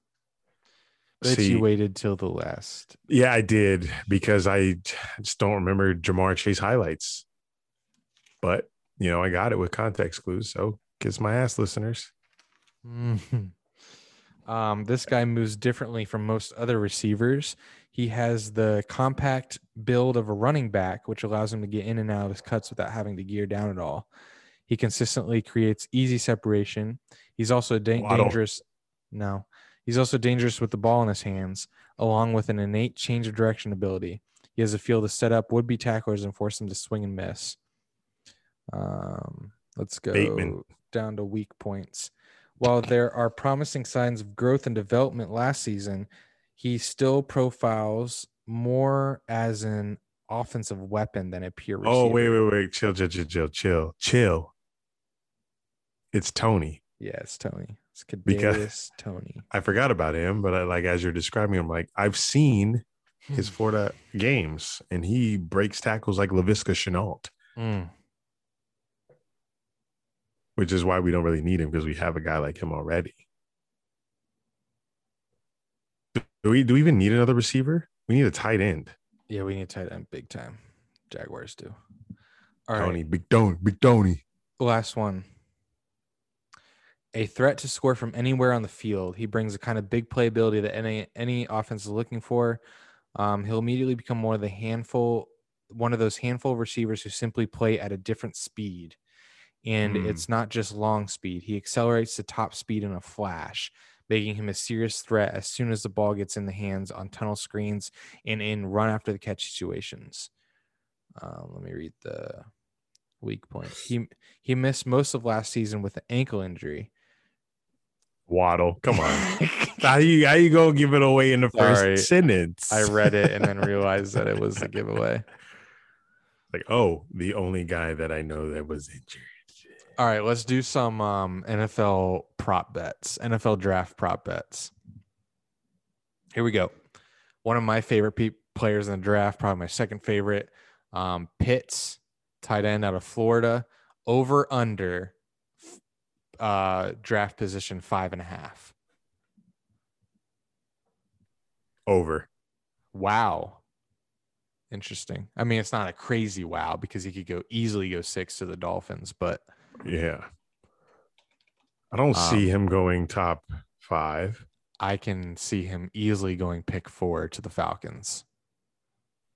But you waited till the last. Yeah, I did, because I just don't remember Ja'Marr Chase highlights. But, you know, I got it with context clues, so kiss my ass, listeners. Mm-hmm. This guy moves differently from most other receivers. He has the compact build of a running back, which allows him to get in and out of his cuts without having to gear down at all. He consistently creates easy separation. He's also dangerous. No. He's also dangerous with the ball in his hands, along with an innate change of direction ability. He has a feel to set up would-be tacklers and force them to swing and miss. Let's go Bateman. Down to weak points. While there are promising signs of growth and development last season, he still profiles more as an offensive weapon than a pure receiver. Oh, wait. Chill. It's Toney. Yeah, it's Toney. It's Kadarius Toney. I forgot about him, but as you're describing him, I've seen his Florida games, and he breaks tackles like Laviska Shenault. Mm. Which is why we don't really need him, because we have a guy like him already. Do we even need another receiver? We need a tight end. Yeah, we need a tight end big time. Jaguars do. All right. Big Toney. Last one. A threat to score from anywhere on the field. He brings a kind of big playability that any offense is looking for. He'll immediately become more of the handful one of those handful of receivers who simply play at a different speed. And it's not just long speed. He accelerates to top speed in a flash, making him a serious threat as soon as the ball gets in the hands on tunnel screens and in run after the catch situations. Let me read the weak point. He missed most of last season with an ankle injury. Waddle, come on. How you going to give it away in the first sentence? I read it and then realized that it was the giveaway. Like, oh, the only guy that I know that was injured. All right, let's do some NFL prop bets, NFL draft prop bets. Here we go. One of my favorite players in the draft, probably my second favorite, Pitts, tight end out of Florida, over under draft position 5.5. Over. Wow. Interesting. I mean, it's not a crazy wow because he could easily go 6 to the Dolphins, but yeah, I don't see him going top 5. I can see him easily going pick 4 to the Falcons.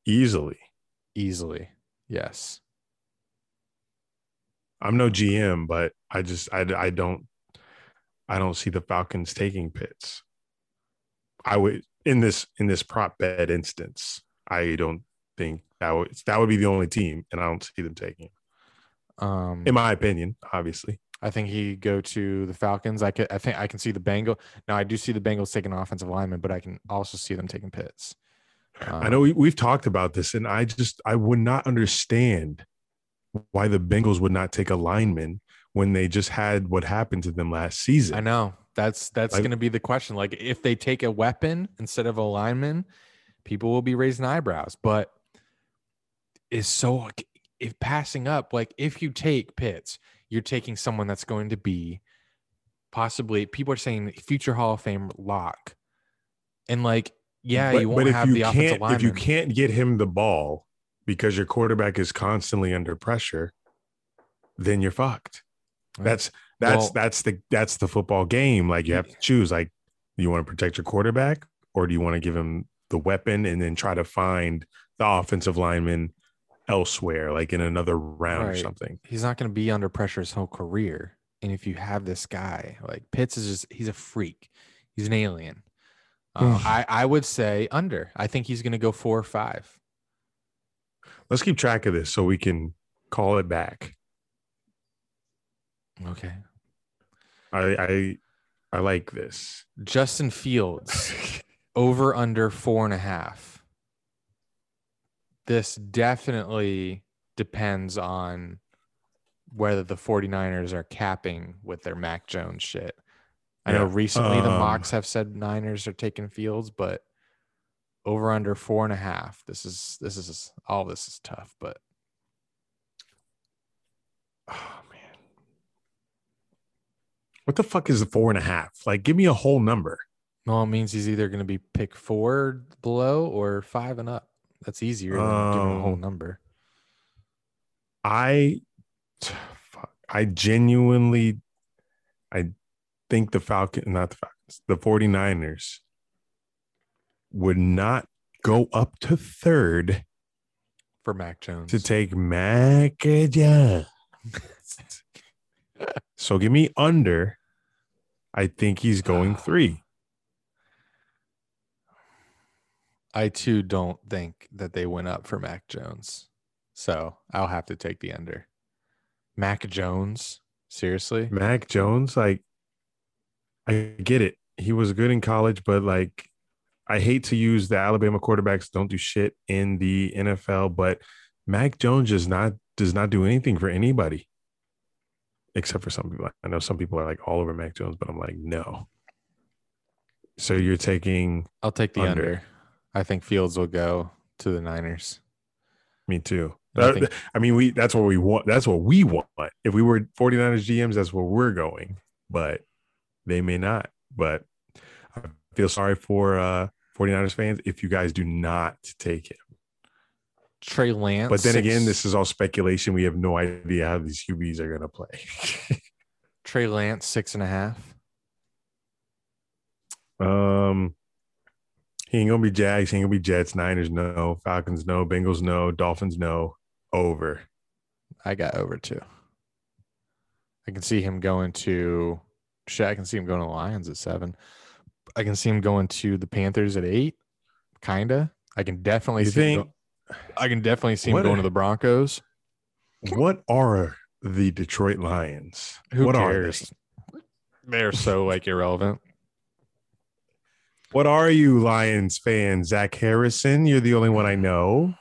Easily. Yes. I'm no GM, but I don't see the Falcons taking Pitts. I would in this prop bet instance. I don't think that would be the only team, and I don't see them taking him. In my opinion, obviously, I think he go to the Falcons. I can see the Bengals. Now, I do see the Bengals taking offensive linemen, but I can also see them taking Pitts. I know we've talked about this, and I would not understand why the Bengals would not take a lineman when they just had what happened to them last season. I know that's going to be the question. Like, if they take a weapon instead of a lineman, people will be raising eyebrows. But it's so. If passing up, like if you take Pitts, you're taking someone that's going to be possibly, people are saying future Hall of Fame lock. And like, yeah, you won't have the offensive lineman. If you can't get him the ball because your quarterback is constantly under pressure, then you're fucked. Right. That's the football game. Like, you have to choose. Like, do you want to protect your quarterback, or do you want to give him the weapon and then try to find the offensive lineman elsewhere, like in another round or something? He's not going to be under pressure his whole career. And if you have this guy, like Pitts is just, he's a freak. He's an alien. I would say under. I think he's going to go 4 or 5. Let's keep track of this so we can call it back. Okay. I like this. Justin Fields, over under 4.5. This definitely depends on whether the 49ers are capping with their Mac Jones shit. I know recently the mocks have said Niners are taking Fields, but over under 4.5. This is all. This is tough, but oh man, what the fuck is the 4.5? Like, give me a whole number. Well, it means he's either going to be pick 4 below or 5 and up. That's easier than giving a whole number. I genuinely, I think the 49ers would not go up to third for Mac Jones to take Mac Jones. So give me under. I think he's going 3. I too don't think that they went up for Mac Jones, so I'll have to take the under. Mac Jones, seriously? Mac Jones, like, I get it. He was good in college, but like, I hate to use the Alabama quarterbacks don't do shit in the NFL, but Mac Jones does not do anything for anybody, except for some people. I know some people are like all over Mac Jones, but I'm like, no. So you're taking? I'll take the under. I think Fields will go to the Niners. Me too. That's what we want. That's what we want. If we were 49ers GMs, that's where we're going. But they may not. But I feel sorry for 49ers fans if you guys do not take him. Trey Lance. But then again, this is all speculation. We have no idea how these QBs are going to play. Trey Lance, 6.5. He ain't going to be Jags. He ain't going to be Jets. Niners, no. Falcons, no. Bengals, no. Dolphins, no. Over. I got over, too. I can see him going to – shit, I can see him going to the Lions at 7. I can see him going to the Panthers at 8, kind of. I can definitely see him going to the Broncos. What are the Detroit Lions? Who cares? They're so, like, irrelevant. What are you, Lions fan? Zach Harrison, you're the only one I know.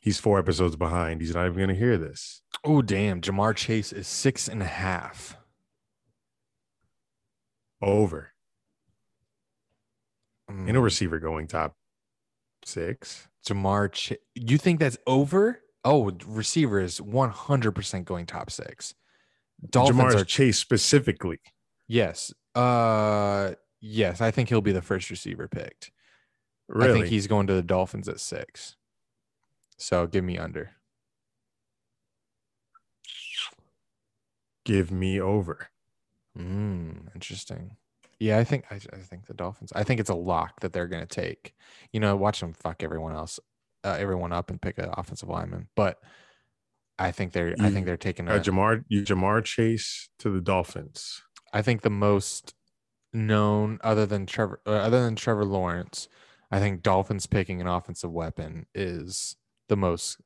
He's 4 episodes behind. He's not even going to hear this. Oh, damn. Ja'Marr Chase is 6.5. Over. Ain't a receiver going top 6. Ja'Marr Chase. You think that's over? Oh, receiver is 100% going top 6. Dolphins Ja'Marr Chase specifically. Yes. Yes, I think he'll be the first receiver picked. Really? I think he's going to the Dolphins at 6. So give me under. Give me over. Interesting. Yeah, I think the Dolphins. I think it's a lock that they're going to take. You know, watch them fuck everyone up, and pick an offensive lineman. But I think they're taking Ja'Marr Chase to the Dolphins. I think the most known, other than Trevor Lawrence, I think Dolphins picking an offensive weapon is the most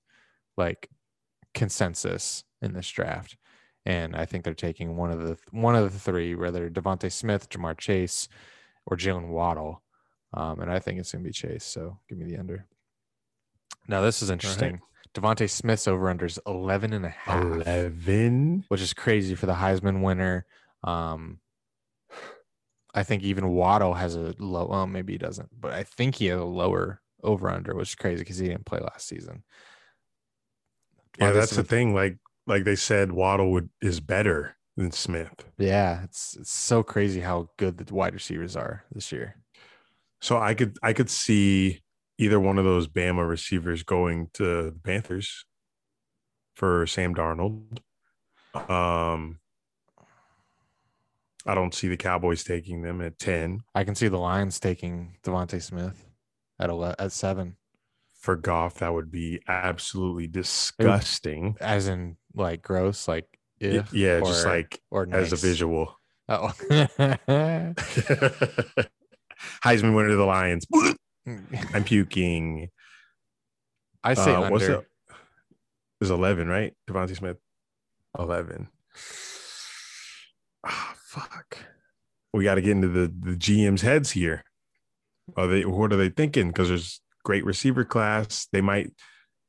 like consensus in this draft. And I think they're taking one of the three, whether DeVonta Smith, Ja'Marr Chase, or Jaylen Waddle. And I think it's going to be Chase. So give me the under. Now, this is interesting. Right. DeVonta Smith's over-under is 11.5. 11? Which is crazy for the Heisman winner. I think even Waddle has a low. Well, maybe he doesn't. But I think he had a lower over-under, which is crazy because he didn't play last season. Yeah, that's the thing. Like they said, Waddle is better than Smith. Yeah, it's so crazy how good the wide receivers are this year. So I could see either one of those Bama receivers going to the Panthers for Sam Darnold. I don't see the Cowboys taking them at 10. I can see the Lions taking DeVonta Smith at 7. For Goff, that would be absolutely disgusting. As in, like, gross, like, if, yeah, or, just like, or nice. As a visual. Oh, Heisman winner to the Lions. I'm puking. I say under. There's 11, right? DeVonta Smith, 11. Ah, oh, fuck. We got to get into the GM's heads here. What are they thinking? Because there's great receiver class. We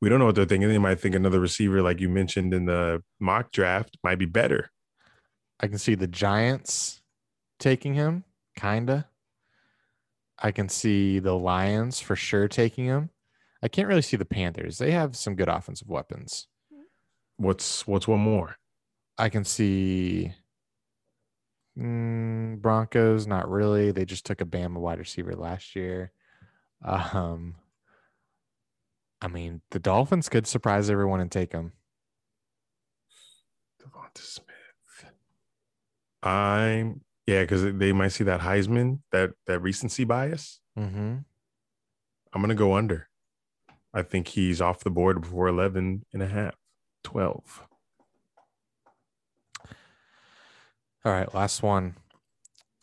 don't know what they're thinking. They might think another receiver, like you mentioned in the mock draft, might be better. I can see the Giants taking him, kinda. I can see the Lions for sure taking him. I can't really see the Panthers. They have some good offensive weapons. What's one more? I can see Broncos. Not really. They just took a Bama wide receiver last year. I mean, the Dolphins could surprise everyone and take him. DeVonta Smith. Because they might see that Heisman, that recency bias. Mm-hmm. I'm going to go under. I think he's off the board before 11.5, 12. All right, last one.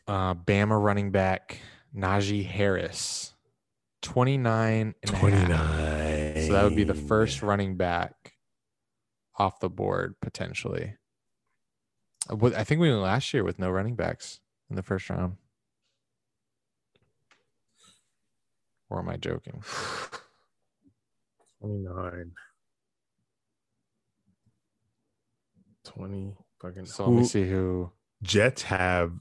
Bama running back Najee Harris. 29.5. So that would be the first running back off the board, potentially. I think we went last year with no running backs in the first round. Or am I joking? 29. Fucking. So let me see who. Jets have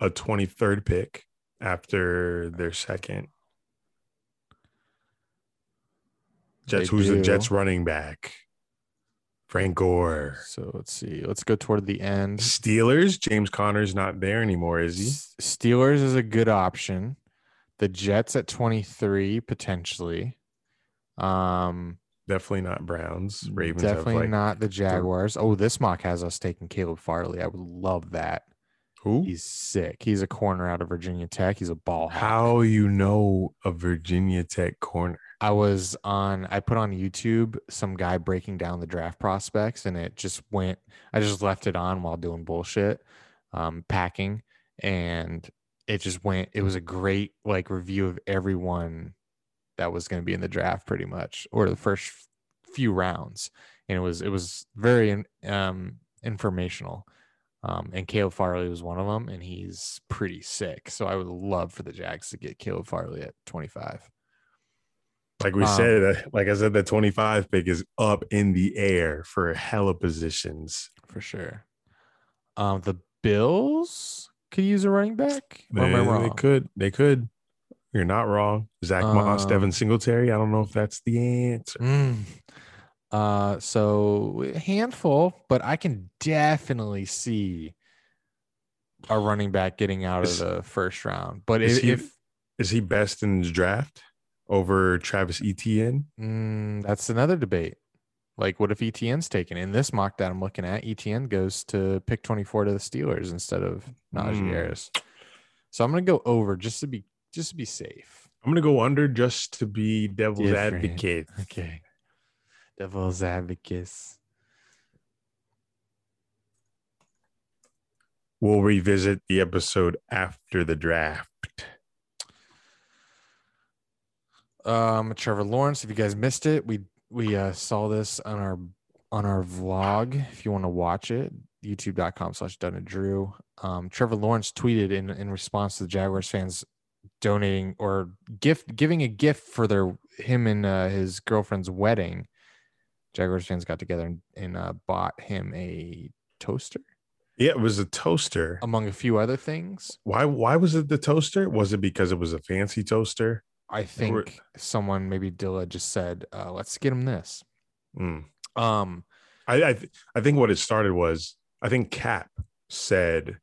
a 23rd pick after their second. Jets, who's the Jets running back? Frank Gore. So let's see. Let's go toward the end. Steelers. James Conner's not there anymore, is he? Steelers is a good option. The Jets at 23, potentially. Definitely not Browns. Ravens. Definitely not the Jaguars. Oh, this mock has us taking Caleb Farley. I would love that. Who? He's sick. He's a corner out of Virginia Tech. He's a ball hawk. How you know a Virginia Tech corner? I put on YouTube some guy breaking down the draft prospects, and it just went. I just left it on while doing bullshit, packing, and it just went. It was a great like review of everyone that was going to be in the draft, pretty much, or the first few rounds, and it was very informational. And Caleb Farley was one of them, and he's pretty sick. So I would love for the Jags to get Caleb Farley at 25. Like we said, like I said, the 25 pick is up in the air for hella positions. For sure. The Bills could use a running back. Am I wrong? They could. You're not wrong. Zach Moss, Devin Singletary. I don't know if that's the answer. So a handful, but I can definitely see a running back getting out of the first round. But is he best in the draft over Travis Etienne? That's another debate. Like, what if Etienne's taken? In this mock that I'm looking at, Etienne goes to pick 24 to the Steelers instead of Najee Harris. So I'm gonna go over just to be safe. I'm gonna go under just to be devil's advocate. Okay. Devil's advocate. We'll revisit the episode after the draft. Trevor Lawrence. If you guys missed it, we saw this on our vlog. If you want to watch it, youtube.com/Dunn and Drew. Trevor Lawrence tweeted in response to the Jaguars fans donating or giving a gift for him and his girlfriend's wedding. Jaguars fans got together and bought him a toaster. Yeah, it was a toaster. Among a few other things. Why was it the toaster? Was it because it was a fancy toaster? I think someone, maybe Dilla, just said, let's get him this. I think what it started was, I think Cap said,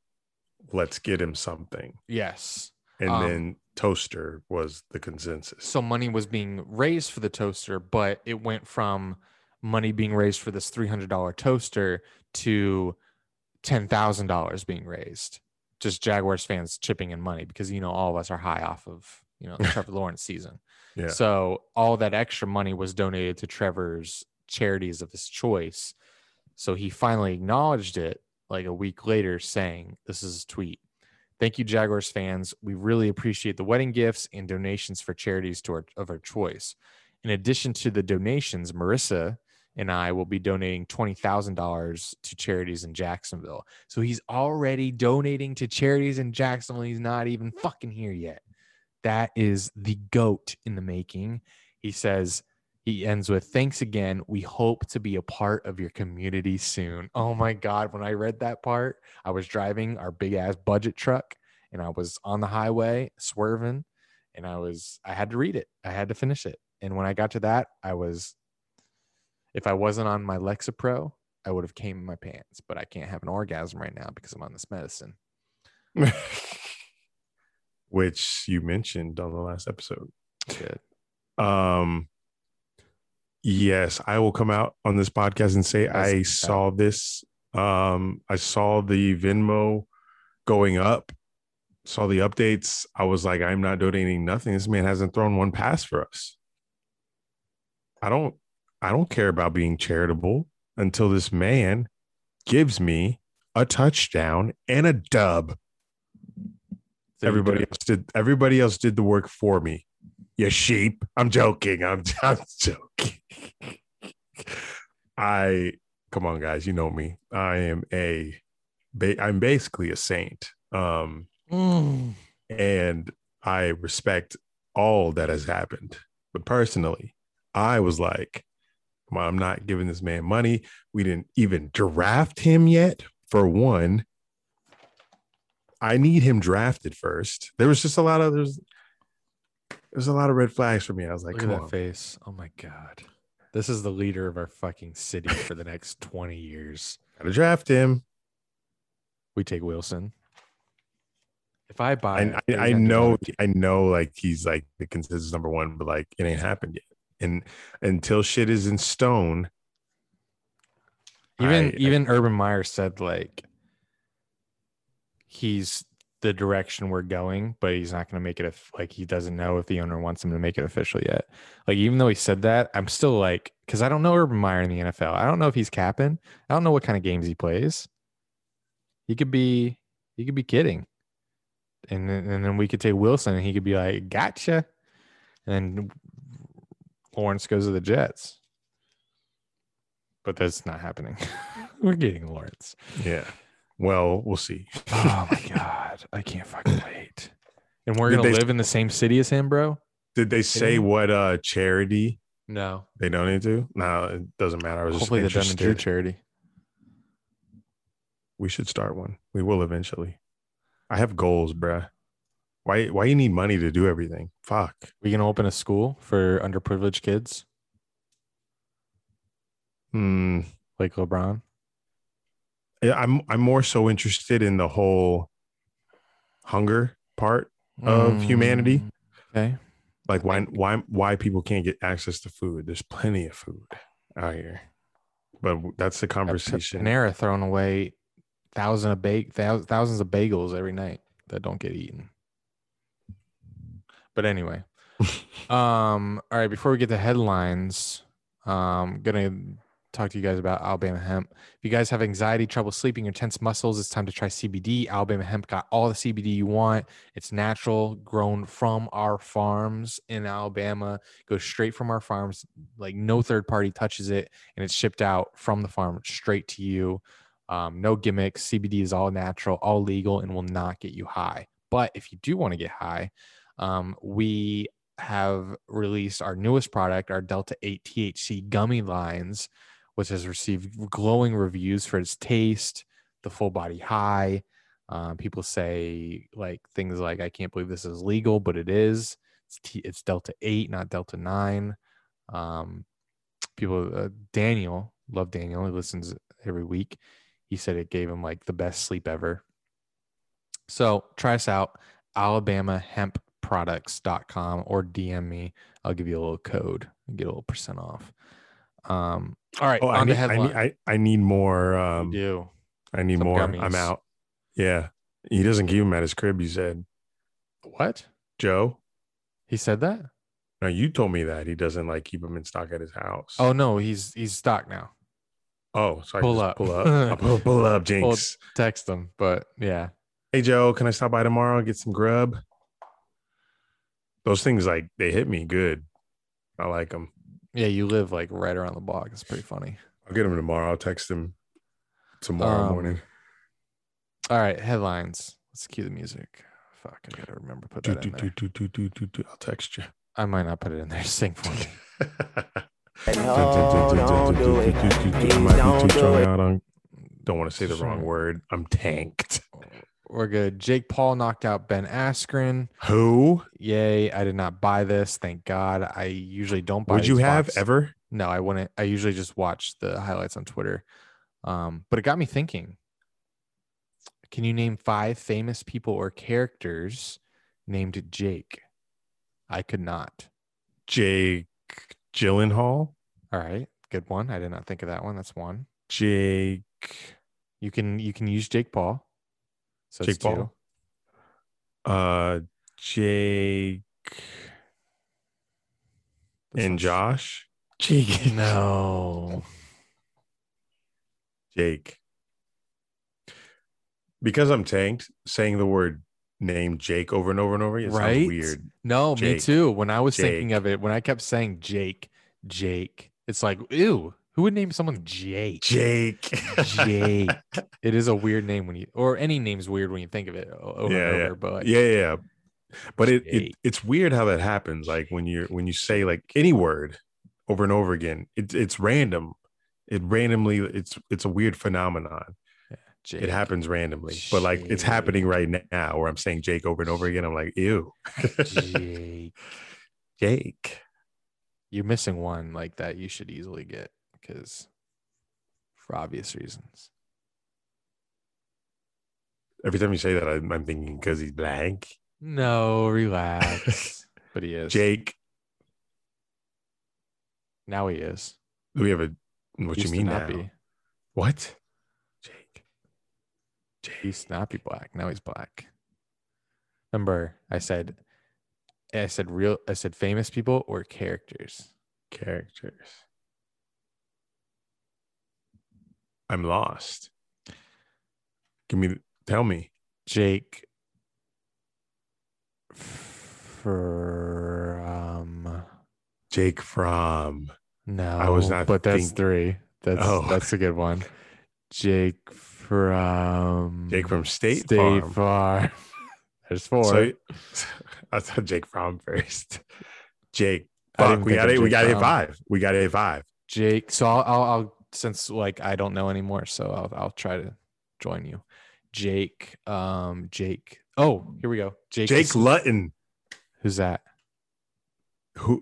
let's get him something. Yes. And then toaster was the consensus. So money was being raised for the toaster, but it went from money being raised for this $300 toaster to $10,000 being raised. Just Jaguars fans chipping in money because, you know, all of us are high off of, you know, the Trevor Lawrence season. Yeah. So all that extra money was donated to Trevor's charities of his choice. So he finally acknowledged it like a week later, saying, this is his tweet. Thank you, Jaguars fans. We really appreciate the wedding gifts and donations for charities of our choice. In addition to the donations, Marissa and I will be donating $20,000 to charities in Jacksonville. So he's already donating to charities in Jacksonville. He's not even fucking here yet. That is the GOAT in the making. He says, he ends with, thanks again. We hope to be a part of your community soon. Oh my God. When I read that part, I was driving our big ass budget truck and I was on the highway swerving and I had to read it. I had to finish it. And when I got to that, if I wasn't on my Lexapro, I would have came in my pants, but I can't have an orgasm right now because I'm on this medicine. Which you mentioned on the last episode. Good. Yes, I will come out on this podcast and say I saw this. I saw the Venmo going up, saw the updates. I was like, I'm not donating nothing. This man hasn't thrown one pass for us. I don't care about being charitable until this man gives me a touchdown and a dub. Everybody else did the work for me. You sheep. I'm joking. I'm joking. Come on, guys. You know me. I'm basically a saint. And I respect all that has happened. But personally, I was like, I'm not giving this man money. We didn't even draft him yet. For one, I need him drafted first. There was just a lot of red flags for me. I was like, look at that face. Oh my God. This is the leader of our fucking city for the next 20 years. Gotta draft him. We take Wilson. If I buy it, I know like he's like the consensus number one, but like it ain't happened yet. And until shit is in stone, even Urban Meyer said, like, he's the direction we're going, but he's not going to make it if, like, he doesn't know if the owner wants him to make it official yet. Like, even though he said that, I'm still like, because I don't know Urban Meyer in the NFL. I don't know if he's capping. I don't know what kind of games he plays. He could be kidding. And then we could take Wilson and he could be like, gotcha. And Lawrence goes to the Jets. But that's not happening. We're getting Lawrence. Yeah. Well, we'll see. Oh, my God. I can't fucking wait. And we're going to live in the same city as him, bro? Did they say what charity? No. They don't need to? No, it doesn't matter. I was hopefully just interested. Hopefully the Dunn and Drew charity. We should start one. We will eventually. I have goals, bro. Why you need money to do everything? Fuck. We can open a school for underprivileged kids? Like LeBron? I'm more so interested in the whole hunger part of humanity. Okay. Like why people can't get access to food? There's plenty of food out here, but that's the conversation. Panera throwing away thousands of bagels every night that don't get eaten. But anyway, all right. Before we get to headlines, I'm gonna talk to you guys about Alabama hemp. If you guys have anxiety, trouble sleeping, or tense muscles, it's time to try CBD. Alabama hemp got all the CBD you want. It's natural, grown from our farms in Alabama, goes straight from our farms, like no third party touches it, and it's shipped out from the farm straight to you. No gimmicks. CBD is all natural, all legal, and will not get you high. But if you do want to get high, we have released our newest product, our Delta 8 THC gummy lines, which has received glowing reviews for its taste, the full body high. People say like things like, I can't believe this is legal, but it is. It's Delta 8, not Delta 9. People, Daniel, love Daniel. He listens every week. He said it gave him like the best sleep ever. So try us out, alabamahempproducts.com, or DM me. I'll give you a little code and get a little % off. All right. Oh, on the headline. I need more. You do. I need some more gummies. I'm out. Yeah. He doesn't keep them at his crib, you said. What? Joe? He said that? No, you told me that. He doesn't like keep them in stock at his house. Oh, no. He's stocked now. Oh, so pull up. I'll pull up, Jinx. We'll text him, but yeah. Hey, Joe, can I stop by tomorrow and get some grub? Those things, like, they hit me good. I like them. Yeah, you live like right around the block. It's pretty funny. I'll get him tomorrow. I'll text him tomorrow morning. All right, headlines. Let's cue the music. Fuck, I gotta remember to put that in there. I'll text you. I might not put it in there. Sing for me. Don't do it. Don't want to say the wrong word. I'm tanked. We're good. Jake Paul knocked out Ben Askren. Who? Yay. I did not buy this. Thank God. I usually don't buy. Would you have ever? No, I wouldn't. I usually just watch the highlights on Twitter. But it got me thinking. Can you name 5 famous people or characters named Jake? I could not. Jake Gyllenhaal. All right. Good one. I did not think of that one. That's one. Jake. You can use Jake Paul. So Jake Paul. Jake and Josh. Jake. No. Jake. Because I'm tanked, saying the word name Jake over and over and over again sounds weird. No, Jake. Me too. When I was thinking of it, when I kept saying Jake, it's like, ew. Who would name someone Jake? Jake. It is a weird name when you, or any name's weird when you think of it over and over. But like, yeah. But it's weird how that happens. Like when you say like any word over and over again, it's random. It's a weird phenomenon. Yeah, Jake. It happens randomly, but like it's happening right now where I'm saying Jake over and over again. I'm like, ew. Jake. You're missing one like that. You should easily get. Because for obvious reasons. Every time you say that, I'm thinking because he's blank. No, relax. But he is. Jake. Now he is. Do we have a... What you mean now? What? Jake. He's snappy black. Now he's black. Remember, I said famous people or characters. Characters. I'm lost. Tell me. Jake from. Jake from. No, I was not. But that's three. That's a good one. Jake from State Farm. There's four. So, I saw Jake from first. Jake. We got eight. We got 8-5. Jake. So I'll since like I don't know anymore, so I'll try to join you. Jake. Jake. Oh, here we go. Jake Lutton. Who's that?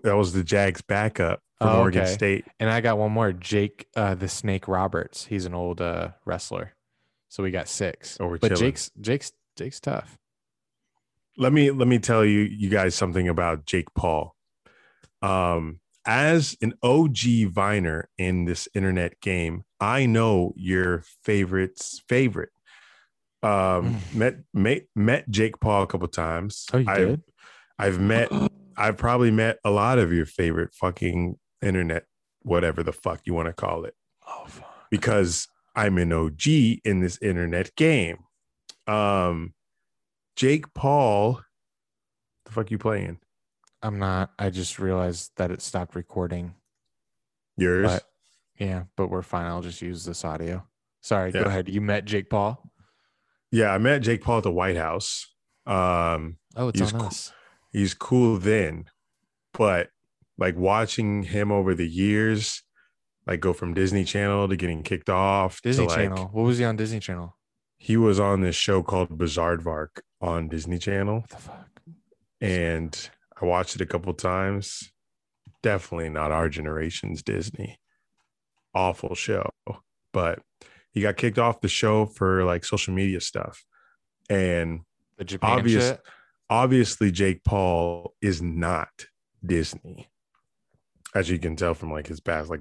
That was the Jags backup from Oregon State. And I got one more. Jake the Snake Roberts. He's an old wrestler. So we got 6. Oh, but chilling. Jake's tough. Let me tell you guys something about Jake Paul. As an OG Viner in this internet game, I know your favorite's favorite. Met Jake Paul a couple times. Oh, you did? I've probably met a lot of your favorite fucking internet, whatever the fuck you want to call it. Oh, fuck. Because I'm an OG in this internet game. Jake Paul, the fuck you playing? I'm not. I just realized that it stopped recording. Yours? But we're fine. I'll just use this audio. Sorry, Go ahead. You met Jake Paul? Yeah, I met Jake Paul at the White House. It's on us. He's cool then, but like watching him over the years, like go from Disney Channel to getting kicked off. Disney Channel. What was he on Disney Channel? He was on this show called Bizarre on Disney Channel. What the fuck? And I watched it a couple times. Definitely not our generation's Disney. Awful show. But he got kicked off the show for like social media stuff. And the Japan shit? Obviously, Jake Paul is not Disney, as you can tell from like his past like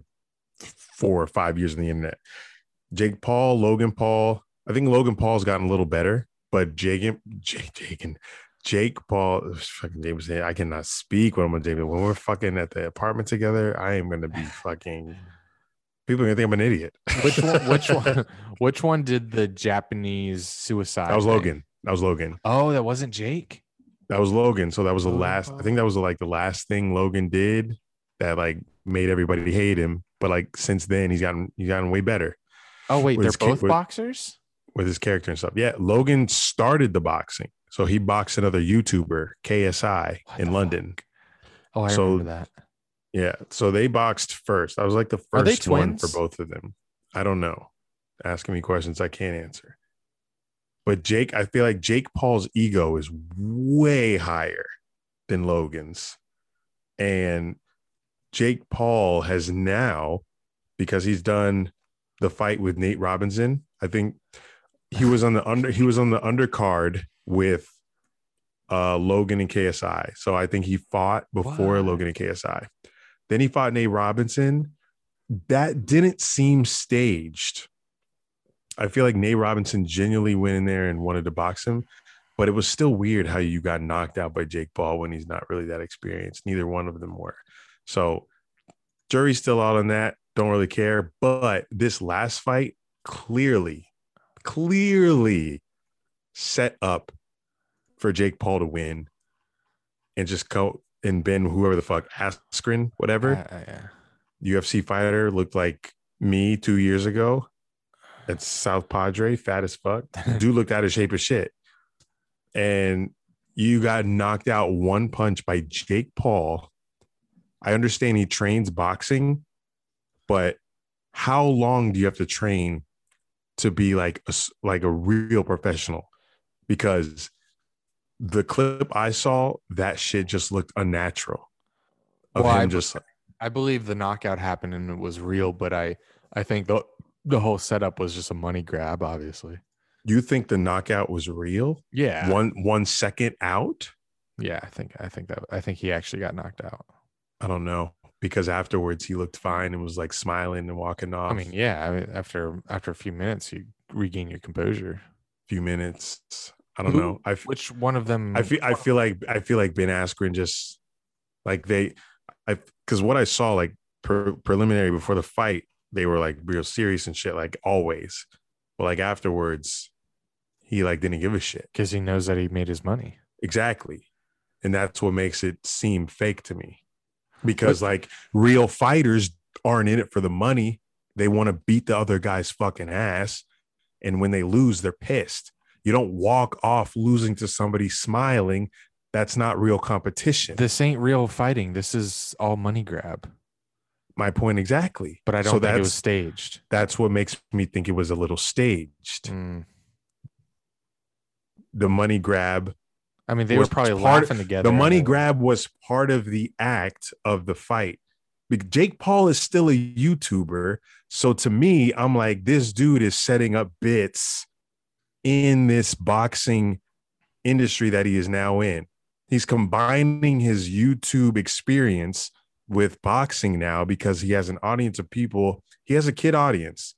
4 or 5 years on the internet. Jake Paul, Logan Paul. I think Logan Paul's gotten a little better, but Jake Paul. Fucking David, I cannot speak when I'm with David. When we're fucking at the apartment together, I am gonna be fucking. People are gonna think I'm an idiot. Which one did the Japanese suicide? That was Logan. Oh, that wasn't Jake. That was Logan. So that was the last. I think that was like the last thing Logan did that like made everybody hate him. But like since then, he's gotten way better. Oh wait, they're both boxers with his character and stuff. Yeah, Logan started the boxing, so he boxed another YouTuber, KSI, in London. Oh, I remember that. Yeah, so they boxed first. I was like the first one for both of them. I don't know. Asking me questions I can't answer. But Jake, I feel like Jake Paul's ego is way higher than Logan's. And Jake Paul has now, because he's done the fight with Nate Robinson, I think he was on the undercard with Logan and KSI. So I think he fought before Logan and KSI. Then he fought Nate Robinson. That didn't seem staged. I feel like Nate Robinson genuinely went in there and wanted to box him, but it was still weird how you got knocked out by Jake Paul when he's not really that experienced. Neither one of them were. So jury's still out on that. Don't really care. But this last fight clearly set up for Jake Paul to win and just go and Ben, whoever the fuck, Askren, whatever. UFC fighter looked like me 2 years ago. That's South Padre, fat as fuck. Dude looked out of shape as shit. And you got knocked out one punch by Jake Paul. I understand he trains boxing, but how long do you have to train to be like a real professional? Because the clip I saw, that shit just looked unnatural. I believe the knockout happened and it was real, but I think the whole setup was just a money grab, obviously. You think the knockout was real? Yeah. One second out? Yeah, I think he actually got knocked out. I don't know, because afterwards he looked fine and was like smiling and walking off. I mean, after a few minutes you regain your composure. few minutes. I don't know. Which one of them? I feel like Ben Askren just like because what I saw like preliminary before the fight, they were like real serious and shit, like always. But like afterwards, he like didn't give a shit because he knows that he made his money. Exactly, and that's what makes it seem fake to me. Because like real fighters aren't in it for the money. They want to beat the other guy's fucking ass, and when they lose, they're pissed. You don't walk off losing to somebody smiling. That's not real competition. This ain't real fighting. This is all money grab. My point exactly. But I don't think it was staged. That's what makes me think it was a little staged. Mm. The money grab. I mean, they were probably laughing together. The money grab was part of the act of the fight. Jake Paul is still a YouTuber. So to me, I'm like, this dude is setting up bits in this boxing industry that he is now in. He's combining his YouTube experience with boxing now because he has an audience of people. He has a kid audience.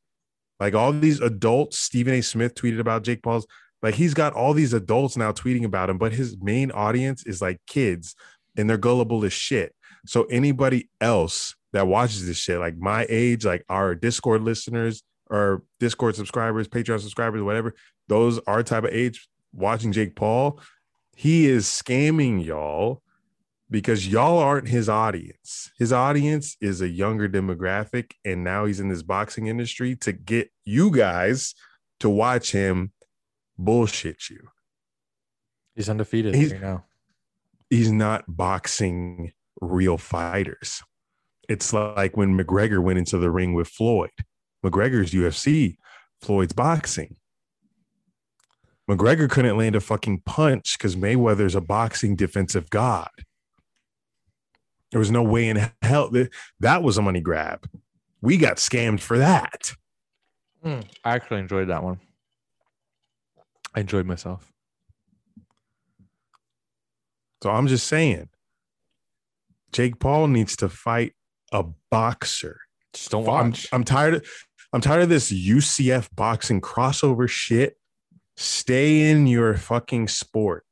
Like all these adults, Stephen A. Smith tweeted about Jake Paul's. Like he's got all these adults now tweeting about him, but his main audience is like kids and they're gullible as shit. So anybody else that watches this shit, like my age, like our Discord listeners or Discord subscribers, Patreon subscribers, whatever, those are type of age watching Jake Paul. He is scamming y'all because y'all aren't his audience. His audience is a younger demographic. And now he's in this boxing industry to get you guys to watch him bullshit you. He's undefeated. He's, you know, he's not boxing real fighters. It's like when McGregor went into the ring with Floyd. McGregor's UFC, Floyd's boxing. McGregor couldn't land a fucking punch because Mayweather's a boxing defensive god. There was no way in hell that was a money grab. We got scammed for that. I actually enjoyed that one. I enjoyed myself. So I'm just saying, Jake Paul needs to fight a boxer. Just don't watch. I'm tired of this UCF boxing crossover shit. Stay in your fucking sport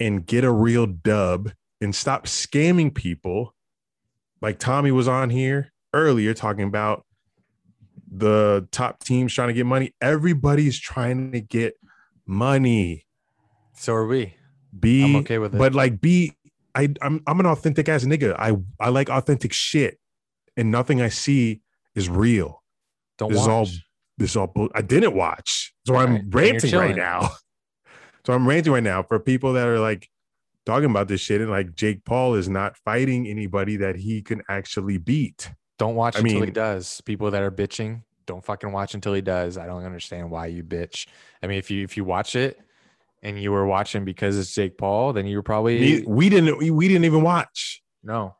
and get a real dub and stop scamming people. Like Tommy was on here earlier talking about the top teams trying to get money. Everybody's trying to get money. So are we. I'm okay with it. But like I'm an authentic ass nigga. I like authentic shit. And nothing I see is real. Don't watch. I didn't watch. So I'm ranting right now. So I'm ranting right now for people that are like talking about this shit and like Jake Paul is not fighting anybody that he can actually beat. Don't watch until he does. People that are bitching, don't fucking watch until he does. I don't understand why you bitch. I mean, if you watch it and you were watching because it's Jake Paul, then you were probably we didn't even watch. No.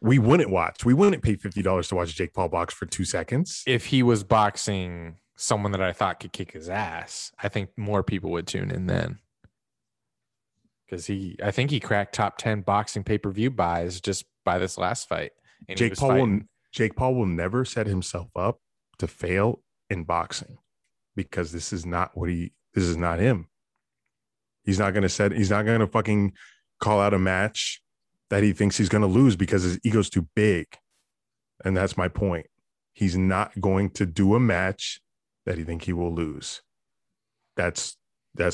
We wouldn't watch. We wouldn't pay $50 to watch Jake Paul box for 2 seconds. If he was boxing someone that I thought could kick his ass, I think more people would tune in then. Because I think he cracked top 10 boxing pay-per-view buys just by this last fight. And Jake Paul will never set himself up to fail in boxing because this is not him. He's not gonna fucking call out a match that he thinks he's going to lose because his ego's too big. And that's my point. He's not going to do a match that he thinks he will lose. That's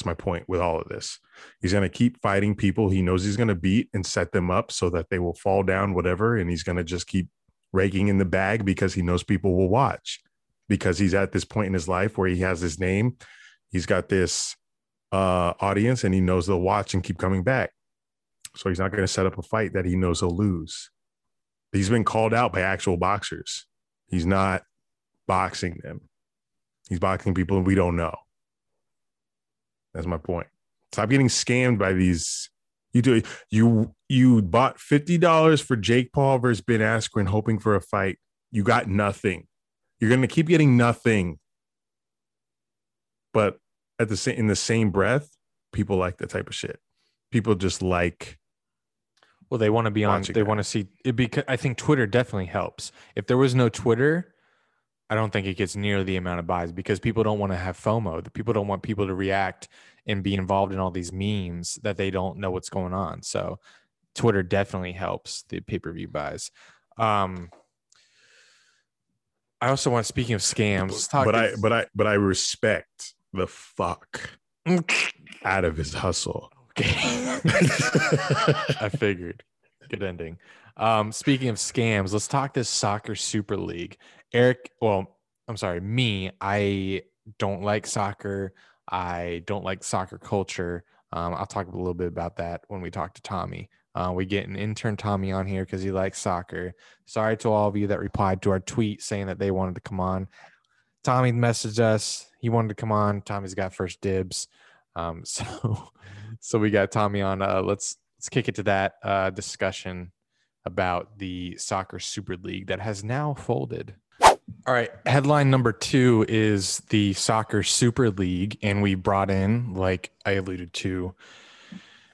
my point with all of this. He's going to keep fighting people he knows he's going to beat and set them up so that they will fall down, whatever. And he's going to just keep raking in the bag because he knows people will watch because he's at this point in his life where he has his name. He's got this audience and he knows they'll watch and keep coming back. So he's not going to set up a fight that he knows he'll lose. He's been called out by actual boxers. He's not boxing them. He's boxing people we don't know. That's my point. Stop getting scammed by these. You bought $50 for Jake Paul versus Ben Askren hoping for a fight. You got nothing. You're going to keep getting nothing. But in the same breath, people like that type of shit. People just like. Well, they want to be on. They want to see it because I think Twitter definitely helps. If there was no Twitter, I don't think it gets near the amount of buys because people don't want to have FOMO. The people don't want people to react and be involved in all these memes that they don't know what's going on. So Twitter definitely helps the pay-per-view buys. I also want, speaking of scams, but I respect the fuck out of his hustle. Okay. I figured. Good ending. Speaking of scams, let's talk this soccer super league. I don't like soccer. I don't like soccer culture. I'll talk a little bit about that when we talk to Tommy. We get an intern Tommy on here because he likes soccer. Sorry to all of you that replied to our tweet saying that they wanted to come on. Tommy messaged us. He wanted to come on. Tommy's got first dibs. So we got Tommy on. Let's kick it to that discussion about the soccer super league that has now folded. All right. Headline number 2 is the soccer super league. And we brought in, like I alluded to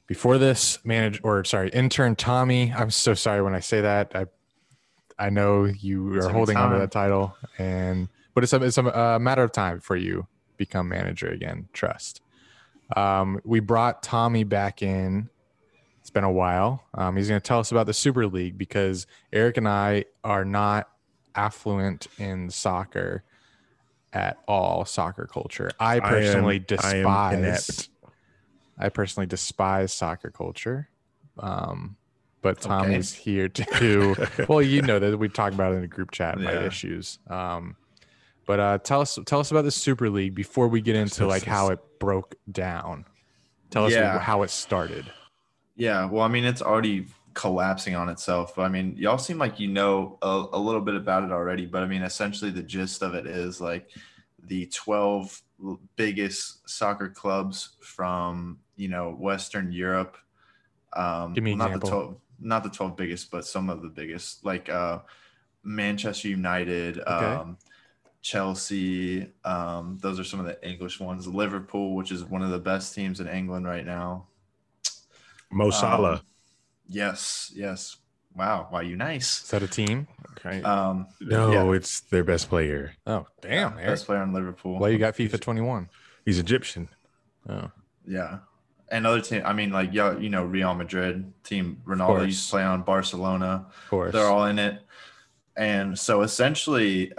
before this, intern Tommy. I'm so sorry when I say that. I know you are holding on to that title, but it's a matter of time before you become manager again. Trust. We brought Tommy back in. It's been a while. He's going to tell us about the Super League because Eric and I are not affluent in soccer at all, soccer culture. I personally despise soccer culture. But Tommy's here to well, you know that we talked about it in the group chat, my issues. But tell us about the Super League before we get into like how it broke down. Tell us how it started. Yeah, well, I mean, it's already collapsing on itself. But I mean, y'all seem like you know a little bit about it already. But I mean, essentially the gist of it is like the 12 biggest soccer clubs from, Western Europe. Give me an example. Not the 12 biggest, but some of the biggest, like Manchester United, Chelsea. Those are some of the English ones. Liverpool, which is one of the best teams in England right now. Mo Salah. Yes. Wow, you nice. Is that a team? Okay. It's their best player. Oh, damn, Eric. Best player in Liverpool. Well, you got FIFA 21. He's Egyptian. Oh. Yeah. And other team, I mean, like, Real Madrid, team Ronaldo used to play on, Barcelona. Of course. They're all in it. And so, essentially,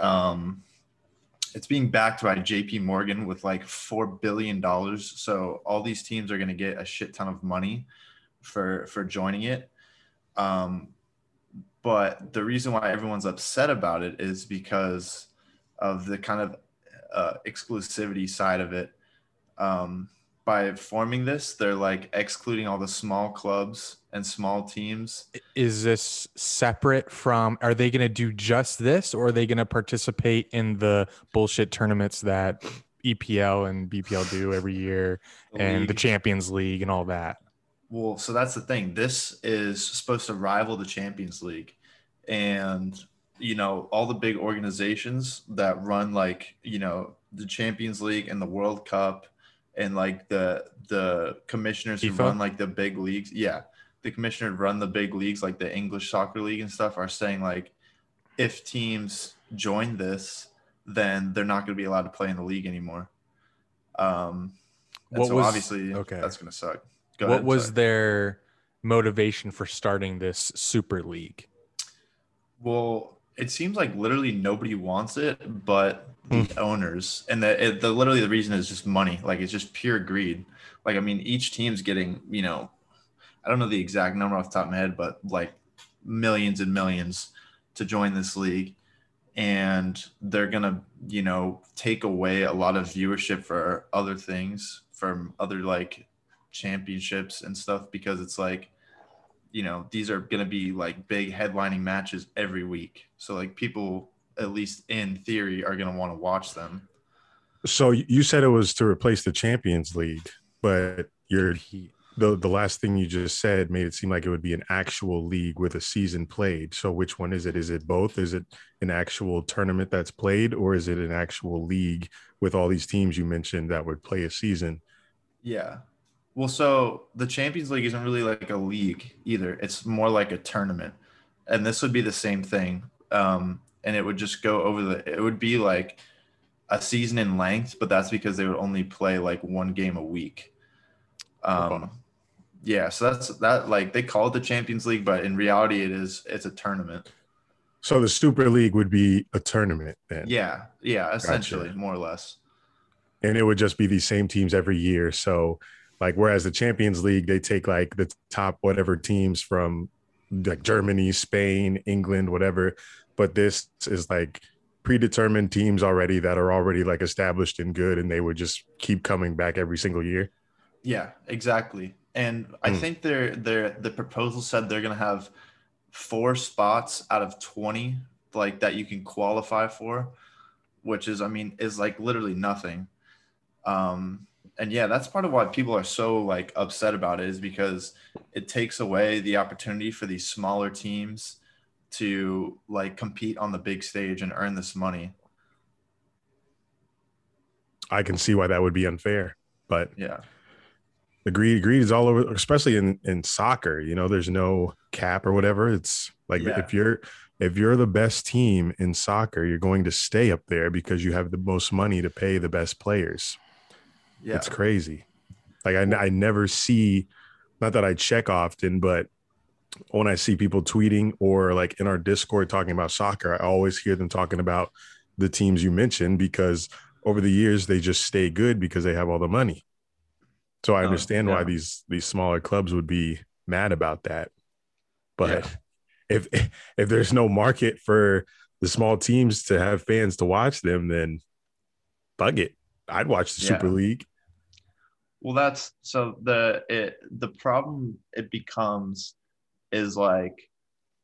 it's being backed by JP Morgan with, like, $4 billion. So, all these teams are going to get a shit ton of money for joining it, but the reason why everyone's upset about it is because of the kind of exclusivity side of it. By forming this, they're like excluding all the small clubs and small teams. Is this separate from, are they going to do just this, or are they going to participate in the bullshit tournaments that EPL and BPL do every year, and the Champions League and all that? Well, so that's the thing. This is supposed to rival the Champions League. And, all the big organizations that run, like, the Champions League and the World Cup and, like, the commissioners FIFA? Who run, like, the big leagues. Yeah, the commissioners run the big leagues, like the English Soccer League and stuff, are saying, like, if teams join this, then they're not going to be allowed to play in the league anymore. That's going to suck. What was their motivation for starting this super league? Well, it seems like literally nobody wants it, but the owners, and the reason is just money. Like, it's just pure greed. Like, I mean, each team's getting, I don't know the exact number off the top of my head, but like millions and millions to join this league. And they're going to, take away a lot of viewership for other things, from other, like, championships and stuff, because it's like, these are going to be like big headlining matches every week, so like people, at least in theory, are going to want to watch them. So you said it was to replace the Champions League, but the last thing you just said made it seem like it would be an actual league with a season played. So which one is it? Is it both? Is it an actual tournament that's played, or is it an actual league with all these teams you mentioned that would play a season? Yeah. Well, so the Champions League isn't really like a league either. It's more like a tournament. And this would be the same thing. and it would just go over the – it would be like a season in length, but that's because they would only play like one game a week. Yeah, so that's that. Like they call it the Champions League, but in reality, it's a tournament. So the Super League would be a tournament then. Yeah, yeah, essentially, gotcha. More or less. And it would just be these same teams every year. So, like, whereas the Champions League, they take like the top whatever teams from like Germany, Spain, England, whatever. But this is like predetermined teams already that are already like established and good, and they would just keep coming back every single year. Yeah, exactly. And I think the proposal said they're going to have 4 spots out of 20, like that you can qualify for, which is, I mean, is like literally nothing. And yeah, that's part of why people are so like upset about it, is because it takes away the opportunity for these smaller teams to like compete on the big stage and earn this money. I can see why that would be unfair, but yeah. The greed is all over, especially in soccer. You know, there's no cap or whatever. It's like if you're the best team in soccer, you're going to stay up there because you have the most money to pay the best players. Yeah, it's crazy. Like I never see, not that I check often, but when I see people tweeting or like in our Discord talking about soccer, I always hear them talking about the teams you mentioned because over the years they just stay good because they have all the money. So I understand why these smaller clubs would be mad about that. But if there's no market for the small teams to have fans to watch them, then bug it. I'd watch the Super League. Well, that's so the problem it becomes is like,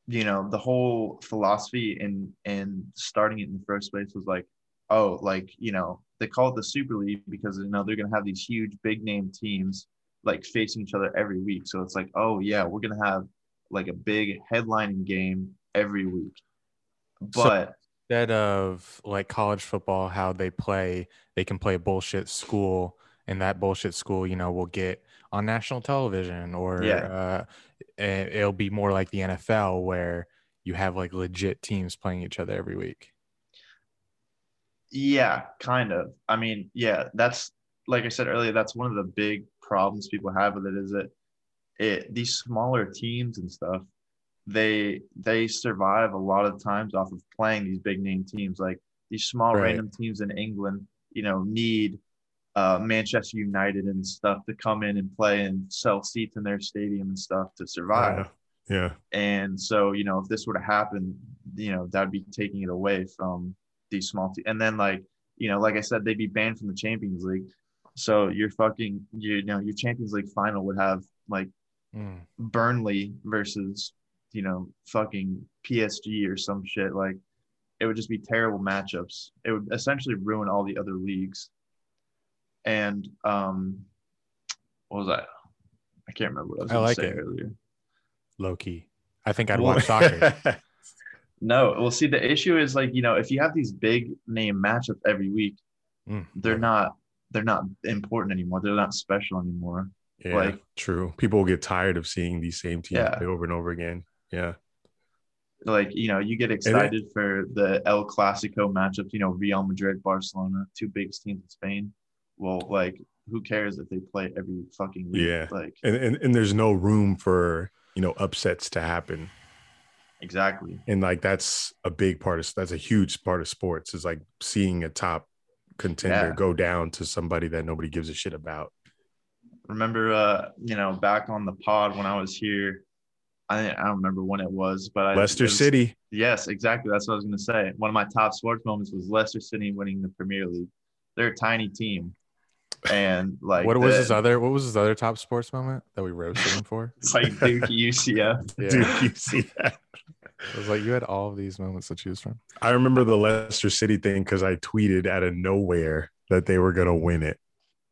you know, the whole philosophy in starting it in the first place was like, oh, like, you know, they call it the Super League because, you know, they're going to have these huge big name teams like facing each other every week. So it's like, oh yeah, we're going to have like a big headlining game every week. But so instead of like college football, how they can play a bullshit school, and that bullshit school, you know, will get on national television, or it'll be more like the NFL where you have like legit teams playing each other every week. Yeah, kind of. I mean, yeah, that's like I said earlier, that's one of the big problems people have with it, is that these smaller teams and stuff, they survive a lot of times off of playing these big name teams. Like these small random teams in England, you know, need Manchester United and stuff to come in and play and sell seats in their stadium and stuff to survive. Yeah. And so, you know, if this were to happen, you know, that'd be taking it away from these small teams. And then, like, you know, like I said, they'd be banned from the Champions League. So your fucking, you know, your Champions League final would have like Burnley versus, you know, fucking PSG or some shit. Like, it would just be terrible matchups. It would essentially ruin all the other leagues. And what was that? I can't remember what I was going to say earlier. Low key. I think I'd watch soccer. No, well, see, the issue is like, you know, if you have these big name matchups every week, they're not important anymore. They're not special anymore. Yeah, like, true. People will get tired of seeing these same teams play over and over again. Yeah. Like, you know, you get excited for the El Clasico matchups, you know, Real Madrid, Barcelona, two biggest teams in Spain. Well, like, who cares if they play every fucking week? Yeah. Like, and there's no room for, you know, upsets to happen. Exactly. And like that's a huge part of sports, is like seeing a top contender go down to somebody that nobody gives a shit about. Remember you know, back on the pod when I was here, I don't remember when it was, but Leicester City. Yes, exactly. That's what I was going to say. One of my top sports moments was Leicester City winning the Premier League. They're a tiny team. And like, what was his other top sports moment that we roasted him for? It's like Duke UCF. Yeah. Duke UCF. I was like, you had all of these moments to choose from. I remember the Leicester City thing because I tweeted out of nowhere that they were gonna win it,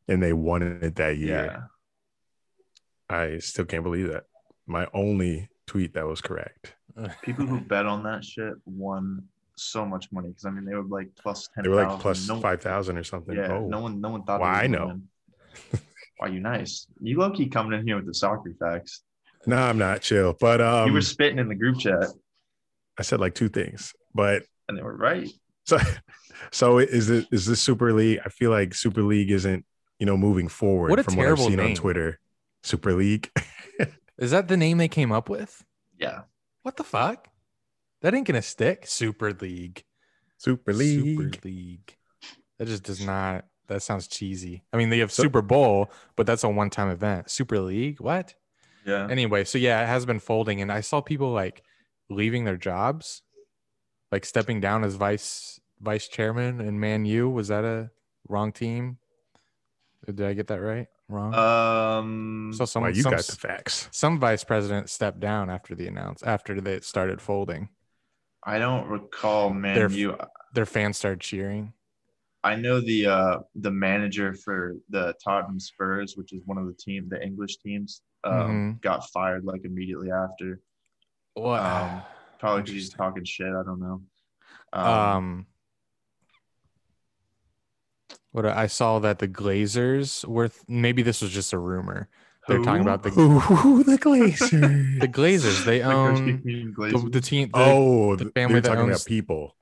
and they won it that year. Yeah. I still can't believe that. My only tweet that was correct. People who bet on that shit won so much money, because I mean they were like plus 10. They were like plus 5,000 or something. Yeah, oh. no one thought. Why? Well, I know. Why? You nice. You low key coming in here with the soccer facts. No, I'm not chill, but you were spitting in the group chat. I said like two things, but and they were right. So is this Super League? I feel like Super League isn't, moving forward. What a from terrible what I've seen name. On Twitter. Super League. Is that the name they came up with? Yeah. What the fuck? That ain't gonna stick. Super League. That just does not. That sounds cheesy. I mean, they have Super Bowl, but that's a one-time event. Super League? What? Yeah. Anyway, so yeah, it has been folding, and I saw people like leaving their jobs, like stepping down as vice chairman in Man U. Was that a wrong team? Did I get that right? Wrong. So someone you got the facts. Some vice president stepped down after they started folding. I don't recall Man U. Their fans started cheering. I know the manager for the Tottenham Spurs, which is one of the English teams, got fired like immediately after. Well, probably because he's talking shit. I don't know. What I saw that the Glazers were maybe this was just a rumor. They're talking about the Glazers. The Glazers, they own Glazers. The team. The family that owns about people.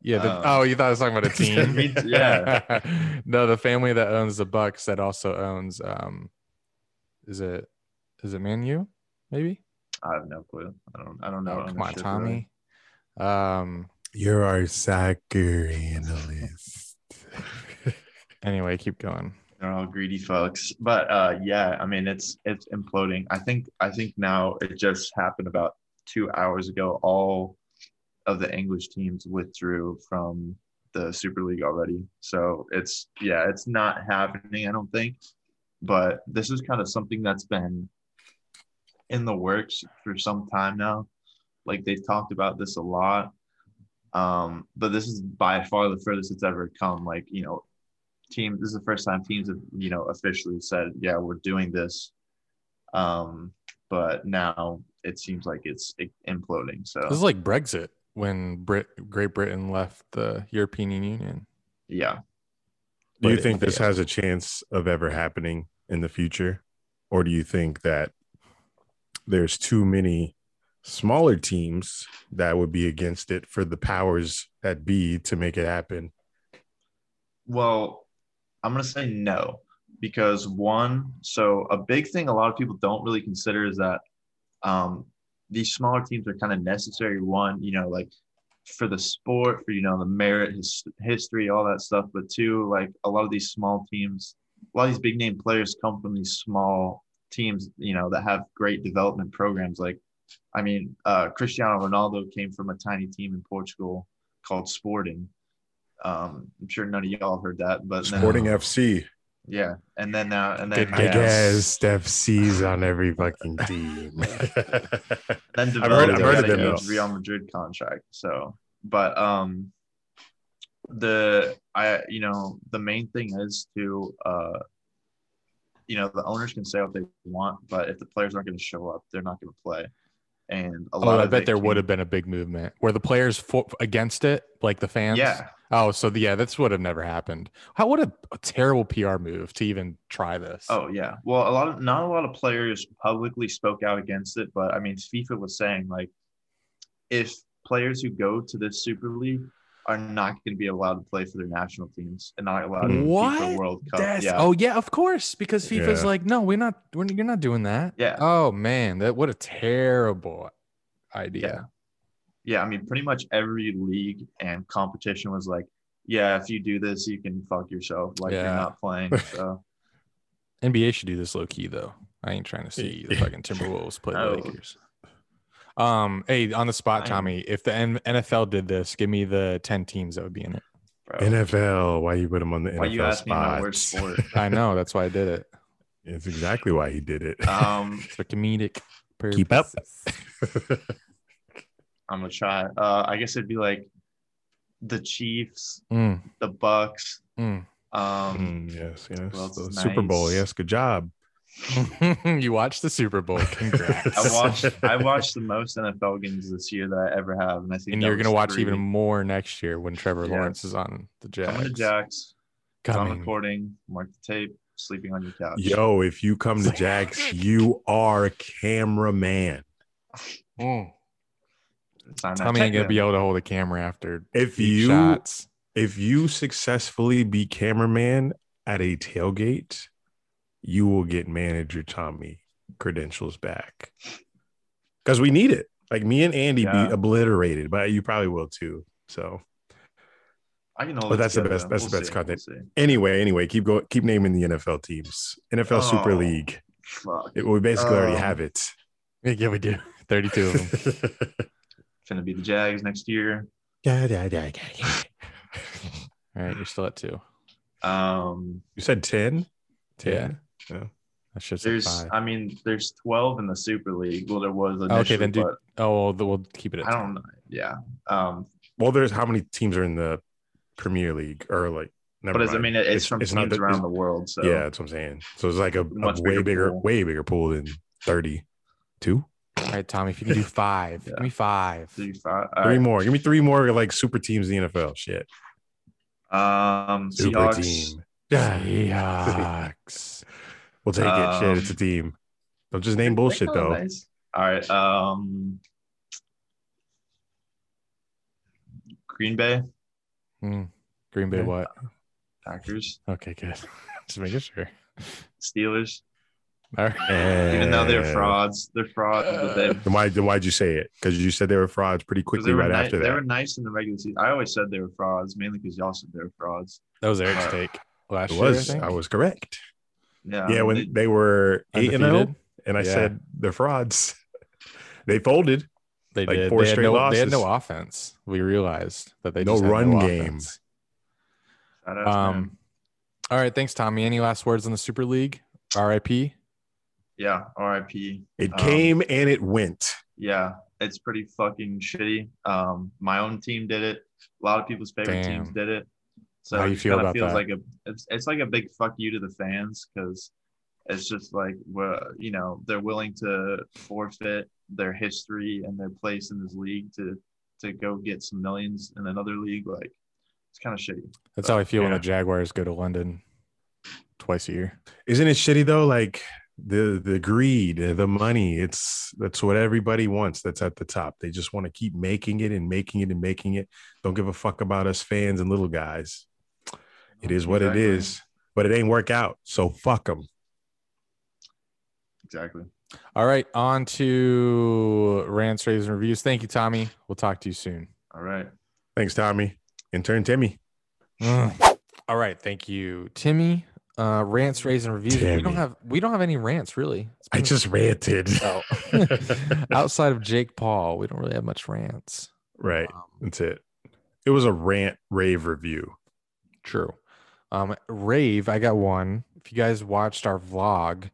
Yeah. You thought I was talking about a team? Yeah. No, the family that owns the Bucks that also owns is it Man U? Maybe. I have no clue. I don't know. Come on, Tommy. You're our soccer analyst. Anyway, keep going. They're all greedy folks, but it's imploding. I think now it just happened about 2 hours ago. All of the English teams withdrew from the Super League already. So it's not happening, I don't think. But this is kind of something that's been in the works for some time now. Like, they've talked about this a lot. But this is by far the furthest it's ever come. Like, teams, this is the first time teams have, officially said, yeah, we're doing this. But now it seems like it's imploding. So this is like Brexit. When Great Britain left the European Union. Yeah. Do you think this has a chance of ever happening in the future? Or do you think that there's too many smaller teams that would be against it for the powers that be to make it happen? Well, I'm going to say no, because a big thing a lot of people don't really consider is that these smaller teams are kind of necessary, one, like for the sport, for, the merit, history, all that stuff. But two, like a lot of these small teams, a lot of these big name players come from these small teams, that have great development programs. Like, I mean, Cristiano Ronaldo came from a tiny team in Portugal called Sporting. I'm sure none of y'all heard that, but Sporting FC. Yeah, and then now and then big ass Steph C's on every fucking team. Then I've heard of them. Real Madrid contract. So, but the main thing is to the owners can say what they want, but if the players aren't going to show up, they're not going to play. And would have been a big movement where the players fought against it, like the fans. Yeah. Oh, so that's would have never happened. How would a terrible PR move to even try this? Oh yeah. Well, not a lot of players publicly spoke out against it, but I mean, FIFA was saying like, if players who go to this Super League are not going to be allowed to play for their national teams and not allowed to FIFA World Cup. Yeah. Oh yeah, of course, because FIFA's like, no, you're not doing that. Yeah. Oh man, what a terrible idea. Yeah. Yeah, I mean, pretty much every league and competition was like, yeah, if you do this, you can fuck yourself. Like, you're not playing. So NBA should do this low-key, though. I ain't trying to see the fucking Timberwolves play the Lakers. Hey, on the spot, Tommy, if the NFL did this, give me the 10 teams that would be in it. Bro. NFL, why you put them on the NFL spot? Why you asked me my worst sport? I know, that's why I did it. It's exactly why he did it. For comedic purposes. Keep up. I'm gonna try. I guess it'd be like the Chiefs, the Bucks. Yes. The Super Bowl. Yes, good job. You watched the Super Bowl. Congrats. I watched the most NFL games this year that I ever have, and I think. And you're gonna watch even more next year when Trevor Lawrence is on the Jags. Come to Jags. I'm recording. Mark the tape. Sleeping on your couch. Yo, if you come to Jags, you are a cameraman. Tommy ain't gonna be able to hold a camera after shots. If you successfully be cameraman at a tailgate, you will get manager Tommy credentials back. Because we need it. Like me and Andy be obliterated, but you probably will too. So I can hold. But that's the best. That's the best content. Anyway, keep going. Keep naming the NFL teams. NFL Super League. Fuck. We basically already have it. Yeah, we do. 32 of them. Gonna be the Jags next year. All right, you're still at 2. You said 10? 10. Yeah. That's just there's 5. I mean, there's 12 in the Super League. Well, there was initially, okay, then do we'll keep it at 10. I don't know. Yeah. Well, there's how many teams are in the Premier League or like never mind. I mean it's from it's teams around the world. So yeah, that's what I'm saying. So it's like a way bigger pool than 32. All right, Tommy, if you can do 5, give me 5. 3, 5. Three more. Give me 3 more like super teams in the NFL. Shit. Super Seahawks. Team. Seahawks. We'll take it. Shit, it's a team. Don't just name bullshit though. Nice. All right. Green Bay. Green Bay. Okay. What? Packers. Okay, good. Just making sure. Steelers. Even though they're frauds. Why'd you say it? Because you said they were frauds pretty quickly right after that. They were nice in the regular season. I always said they were frauds, mainly because y'all said they were frauds. That was Eric's take last year. I was correct. Yeah. Yeah, when they were 8-0, and I said they're frauds. They folded. They did. 4 straight losses. They had no offense. We realized that they just had no run game. All right, thanks, Tommy. Any last words on the Super League? R.I.P. Yeah, R.I.P. It came and it went. Yeah, it's pretty fucking shitty. My own team did it. A lot of people's favorite teams did it. So how do you feel about that? It's like a big fuck you to the fans because it's just like, you know, they're willing to forfeit their history and their place in this league to go get some millions in another league. Like, it's kind of shitty. That's how I feel when the Jaguars go to London twice a year. Isn't it shitty though? Like. The greed, the money, that's what everybody wants that's at the top. They just want to keep making it and making it and making it. Don't give a fuck about us fans and little guys. It is what it is, but it ain't work out. So fuck them. Exactly. All right, on to rants, raves, and reviews. Thank you, Tommy. We'll talk to you soon. All right. Thanks, Tommy. Intern Timmy. All right. Thank you, Timmy. Rants, raves, and reviews. We don't have any rants really. I just ranted. Oh. Outside of Jake Paul, we don't really have much rants. Right. That's it. It was a rant, rave, review. True. Rave. I got one. If you guys watched our vlog,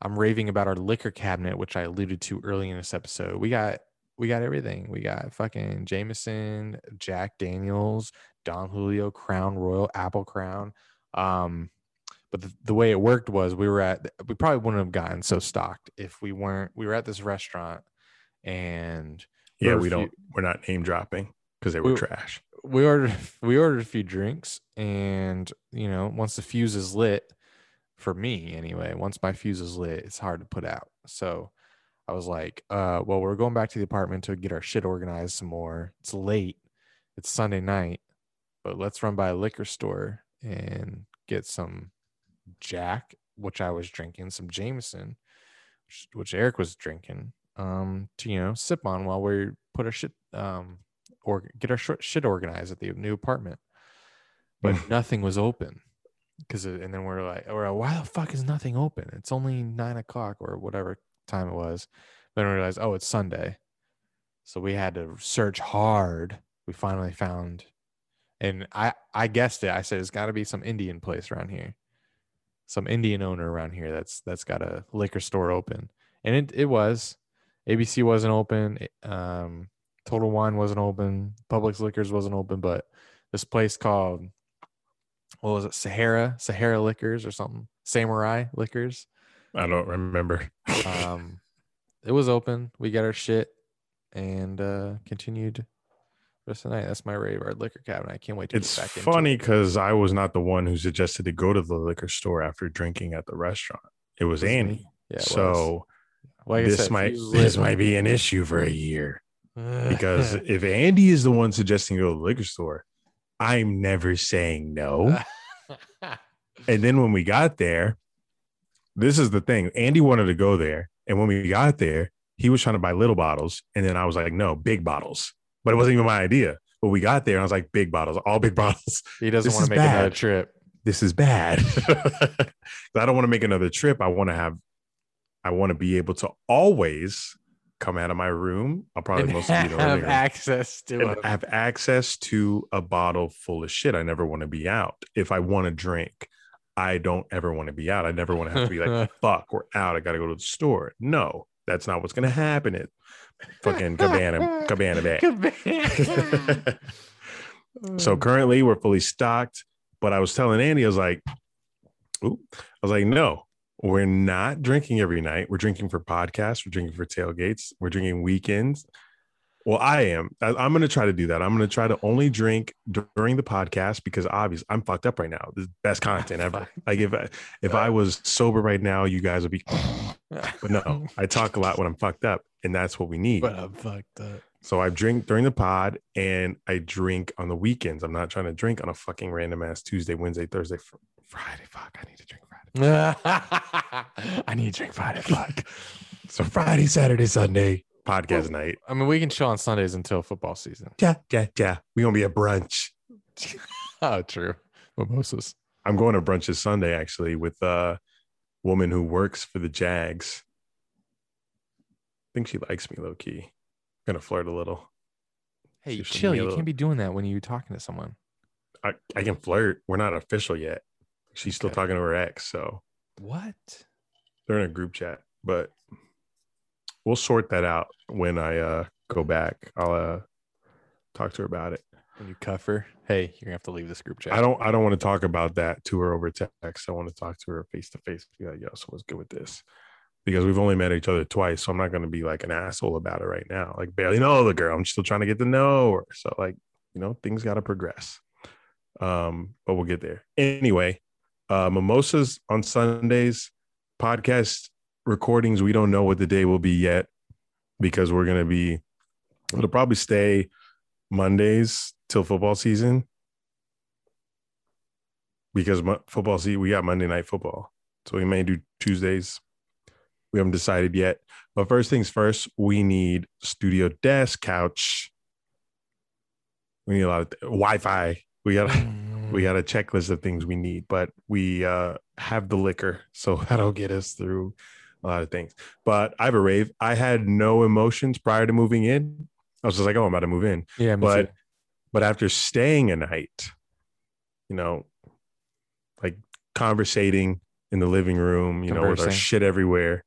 I'm raving about our liquor cabinet, which I alluded to early in this episode. We got everything. We got fucking Jameson, Jack Daniels, Don Julio, Crown Royal, Apple Crown. But the way it worked was we probably wouldn't have gotten so stocked if we were at this restaurant and we're not name dropping because they were trash. We ordered a few drinks and, you know, once the fuse is lit for me anyway, once my fuse is lit, it's hard to put out. So I was like, well, we're going back to the apartment to get our shit organized some more. It's late. It's Sunday night, but let's run by a liquor store and get some Jack, which I was drinking, some Jameson, which Eric was drinking, to, you know, sip on while we put our shit or get our shit organized at the new apartment. But nothing was open and then we're like, why the fuck is nothing open? It's only 9:00 or whatever time it was. Then we realized, oh, it's Sunday, so we had to search hard. We finally found, and I guessed it. I said it's got to be some Indian place around here. Some Indian owner around here that's got a liquor store open, and it was. ABC wasn't open, Total Wine wasn't open, Publix Liquors wasn't open, but this place called, what was it, Sahara Liquors or something, Samurai Liquors. I don't remember. It was open. We got our shit and continued. Rest of the night. That's my rave, our liquor cabinet. I can't wait to get back into it. It's funny because I was not the one who suggested to go to the liquor store after drinking at the restaurant. It was Andy. Yeah, it was. So this might be an issue for a year. Because if Andy is the one suggesting you go to the liquor store, I'm never saying no. And then when we got there, this is the thing. Andy wanted to go there. And when we got there, he was trying to buy little bottles. And then I was like, no, big bottles. But it wasn't even my idea. But we got there and I was like, big bottles, all big bottles. He doesn't want to make another trip. This is bad. I don't want to make another trip. I want to be able to always come out of my room. I'll probably mostly have access to it. I have access to a bottle full of shit. I never want to be out. If I want to drink, I don't ever want to be out. I never want to have to be like, fuck, we're out. I got to go to the store. No, that's not what's going to happen. It fucking Cabana Bay. Cabana. So currently we're fully stocked. But I was telling Andy, I was like, no, we're not drinking every night. We're drinking for podcasts. We're drinking for tailgates. We're drinking weekends. Well, I am. I'm going to try to do that. I'm going to try to only drink during the podcast because obviously I'm fucked up right now. This is best content ever. Like if I was sober right now, you guys would be. But no, I talk a lot when I'm fucked up, and that's what we need. But I'm fucked up. So I drink during the pod and I drink on the weekends. I'm not trying to drink on a fucking random ass Tuesday, Wednesday, Thursday, Friday. Fuck, I need to drink Friday. I need to drink Friday. Fuck. So Friday, Saturday, Sunday, podcast night. I mean, we can chill on Sundays until football season. Yeah. We're going to be at brunch. Oh, true. Mimosas. I'm going to brunch this Sunday, actually, with a woman who works for the Jags. I think she likes me low key. Gonna flirt a little. Hey, chill. You can't be doing that when you're talking to someone. I can flirt. We're not official yet. She's still talking to her ex. So what? They're in a group chat, but we'll sort that out when I go back. I'll talk to her about it. When you cuff her, hey, you're gonna have to leave this group chat. I don't want to talk about that to her over text. I want to talk to her face to face. Be like, yo, so what's good with this? Because we've only met each other twice, so I'm not going to be like an asshole about it right now. Like, barely know the girl. I'm still trying to get to know her. So, like, you know, things got to progress. But we'll get there. Anyway, mimosas on Sundays, podcast recordings. We don't know what the day will be yet because it'll probably stay Mondays till football season. Because football season, we got Monday Night Football. So we may do Tuesdays. We haven't decided yet, but first things first, we need studio desk, couch. We need a lot of Wi-Fi. We got a checklist of things we need, but we have the liquor, so that'll get us through a lot of things. But I have a rave. I had no emotions prior to moving in. I was just like, oh, I'm about to move in. Yeah, but after staying a night, you know, like conversating in the living room, you know, with our shit everywhere.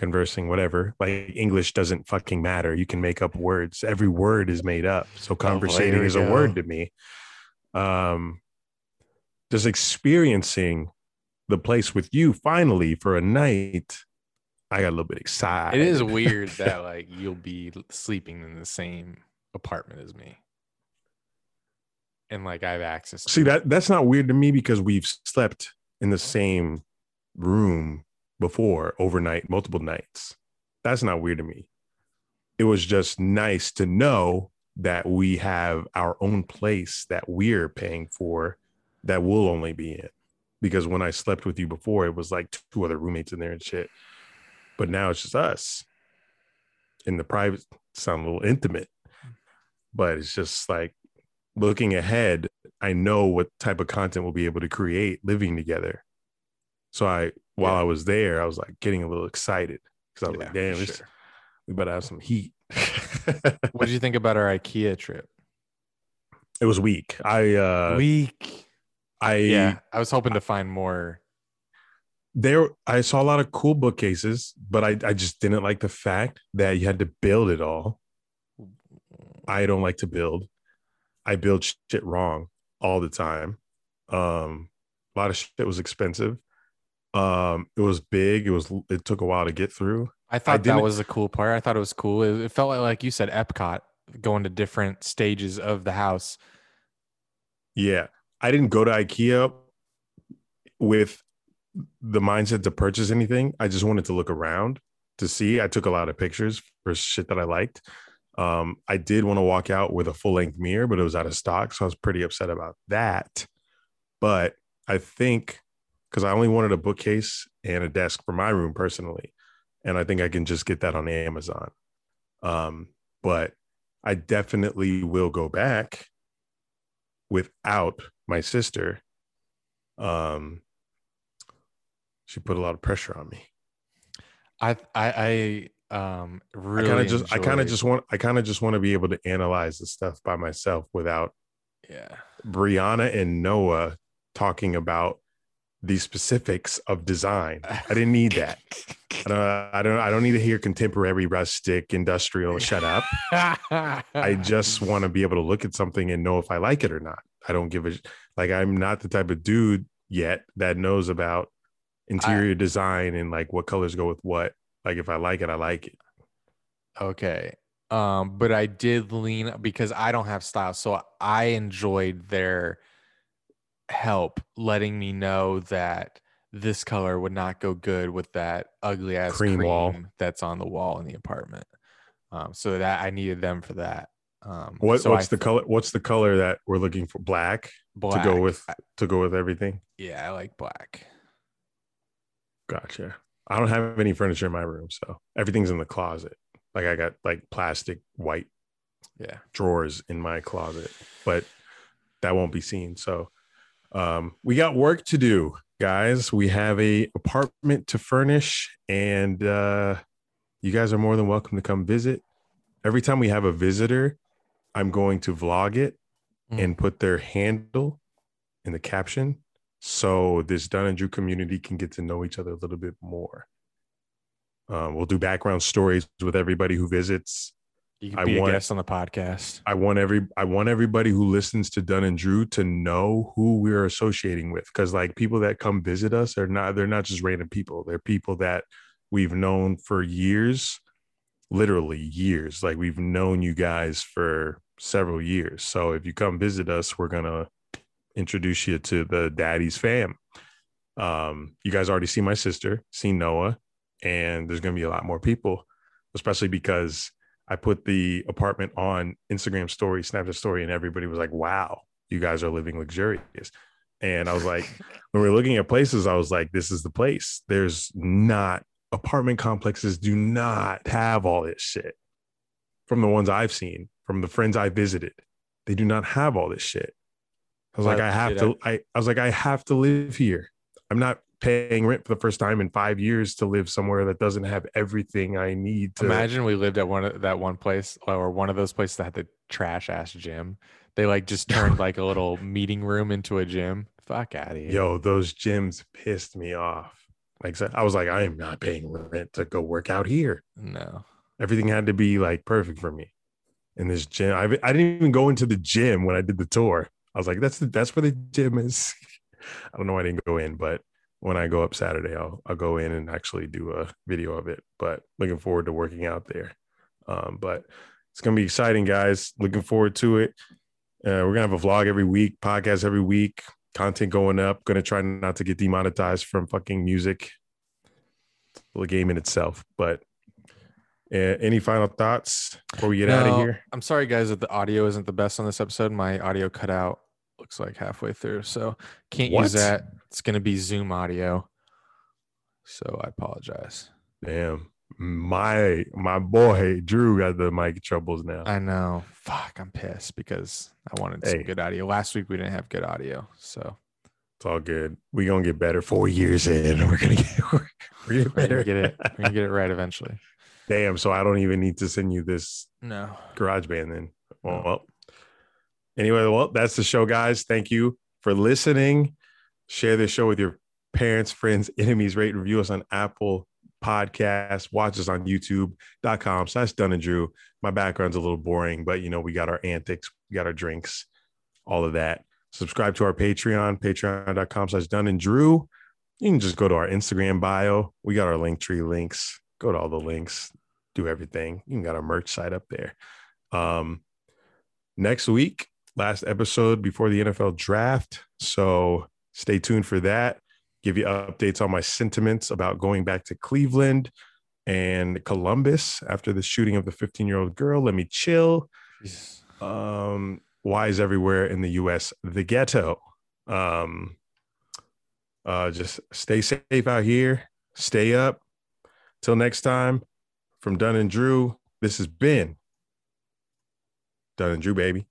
Conversing, whatever. Like English doesn't fucking matter. You can make up words. Every word is made up. So conversating is a word to me. Just experiencing the place with you finally for a night, I got a little bit excited. It is weird that like you'll be sleeping in the same apartment as me. And like I have access to that's not weird to me because we've slept in the same room before, overnight, multiple nights. That's not weird to me. It was just nice to know that we have our own place that we're paying for that we'll only be in. Because when I slept with you before, it was like two other roommates in there and shit. But now it's just us in the private. Sound a little intimate, but it's just like looking ahead, I know what type of content we'll be able to create living together. So while I was there, I was like getting a little excited because I was like, damn, we better have some heat. What did you think about our IKEA trip? It was weak. I was hoping to find more. There, I saw a lot of cool bookcases, but I just didn't like the fact that you had to build it all. I don't like to build. I build shit wrong all the time. A lot of shit was expensive. It was big. It took a while to get through. I thought that was the cool part. I thought it was cool. It felt like you said, Epcot, going to different stages of the house. Yeah. I didn't go to IKEA with the mindset to purchase anything. I just wanted to look around to see. I took a lot of pictures for shit that I liked. I did want to walk out with a full-length mirror, but it was out of stock, so I was pretty upset about that. But I think because I only wanted a bookcase and a desk for my room personally, and I think I can just get that on Amazon. But I definitely will go back without my sister. She put a lot of pressure on me. I kind of just want to be able to analyze the stuff by myself without Brianna and Noah talking about the specifics of design. I didn't need that. I don't need to hear contemporary, rustic, industrial. Shut up. I just want to be able to look at something and know if I like it or not. I don't give a like. I'm not the type of dude yet that knows about interior design and like what colors go with what. Like if I like it, I like it. Okay. But I did lean because I don't have style. So I enjoyed their help letting me know that this color would not go good with that ugly ass cream wall that's on the wall in the apartment. So that I needed them for that. What's the color that we're looking for? Black to go with everything. Yeah, I like black. Gotcha. I don't have any furniture in my room, so everything's in the closet. Like I got like plastic white drawers in my closet, but that won't be seen. So we got work to do, guys. We have an apartment to furnish, and you guys are more than welcome to come visit. Every time we have a visitor, I'm going to vlog it and put their handle in the caption. So this Dunn and Drew community can get to know each other a little bit more. We'll do background stories with everybody who visits. You can be a guest on the podcast. I want everybody who listens to Dunn and Drew to know who we're associating with, because like people that come visit us are not, they're not just random people. They're people that we've known for years, literally years. Like we've known you guys for several years. So if you come visit us, we're gonna introduce you to the daddy's fam. You guys already see my sister, see Noah, and there's going to be a lot more people, especially because I put the apartment on Instagram story, Snapchat story, and everybody was like, wow, you guys are living luxurious. And I was like, when we were looking at places, I was like, this is the place. There's not, apartment complexes do not have all this shit. From the ones I've seen, from the friends I visited, they do not have all this shit. I have to live here. I'm not paying rent for the first time in 5 years to live somewhere that doesn't have everything I need to. Imagine we lived at one of those places that had the trash ass gym. They like just turned like a little meeting room into a gym. Fuck out of here. Yo, those gyms pissed me off. Like I was like, I am not paying rent to go work out here. No. Everything had to be like perfect for me. In this gym, I didn't even go into the gym when I did the tour. I was like, that's where the gym is. I don't know why I didn't go in, but when I go up Saturday, I'll go in and actually do a video of it. But looking forward to working out there. But it's going to be exciting, guys. Looking forward to it. We're going to have a vlog every week, podcast every week, content going up. Going to try not to get demonetized from fucking music. It's a game in itself, but... any final thoughts before we get out of here? I'm sorry, guys, that the audio isn't the best on this episode. My audio cut out looks like halfway through, so can't use that. It's going to be Zoom audio, so I apologize. Damn, my boy Drew got the mic troubles now. I know. Fuck, I'm pissed because I wanted some good audio. Last week we didn't have good audio, so it's all good. We're going to get better 4 years in. We're going to get better. We're going to get it right eventually. Damn, so I don't even need to send you this GarageBand then. Well, anyway, that's the show, guys. Thank you for listening. Share this show with your parents, friends, enemies. Rate and review us on Apple Podcasts. Watch us on YouTube.com/DunnandDrew. My background's a little boring, but, you know, we got our antics. We got our drinks, all of that. Subscribe to our Patreon, patreon.com/DunnandDrew. You can just go to our Instagram bio. We got our Linktree links. Go to all the links, do everything. You can got our merch site up there. Next week, last episode before the NFL draft. So stay tuned for that. Give you updates on my sentiments about going back to Cleveland and Columbus after the shooting of the 15-year-old girl. Let me chill. Why is everywhere in the U.S. the ghetto? Just stay safe out here. Stay up. Till next time, from Dunn and Drew, this has been Dunn and Drew, baby.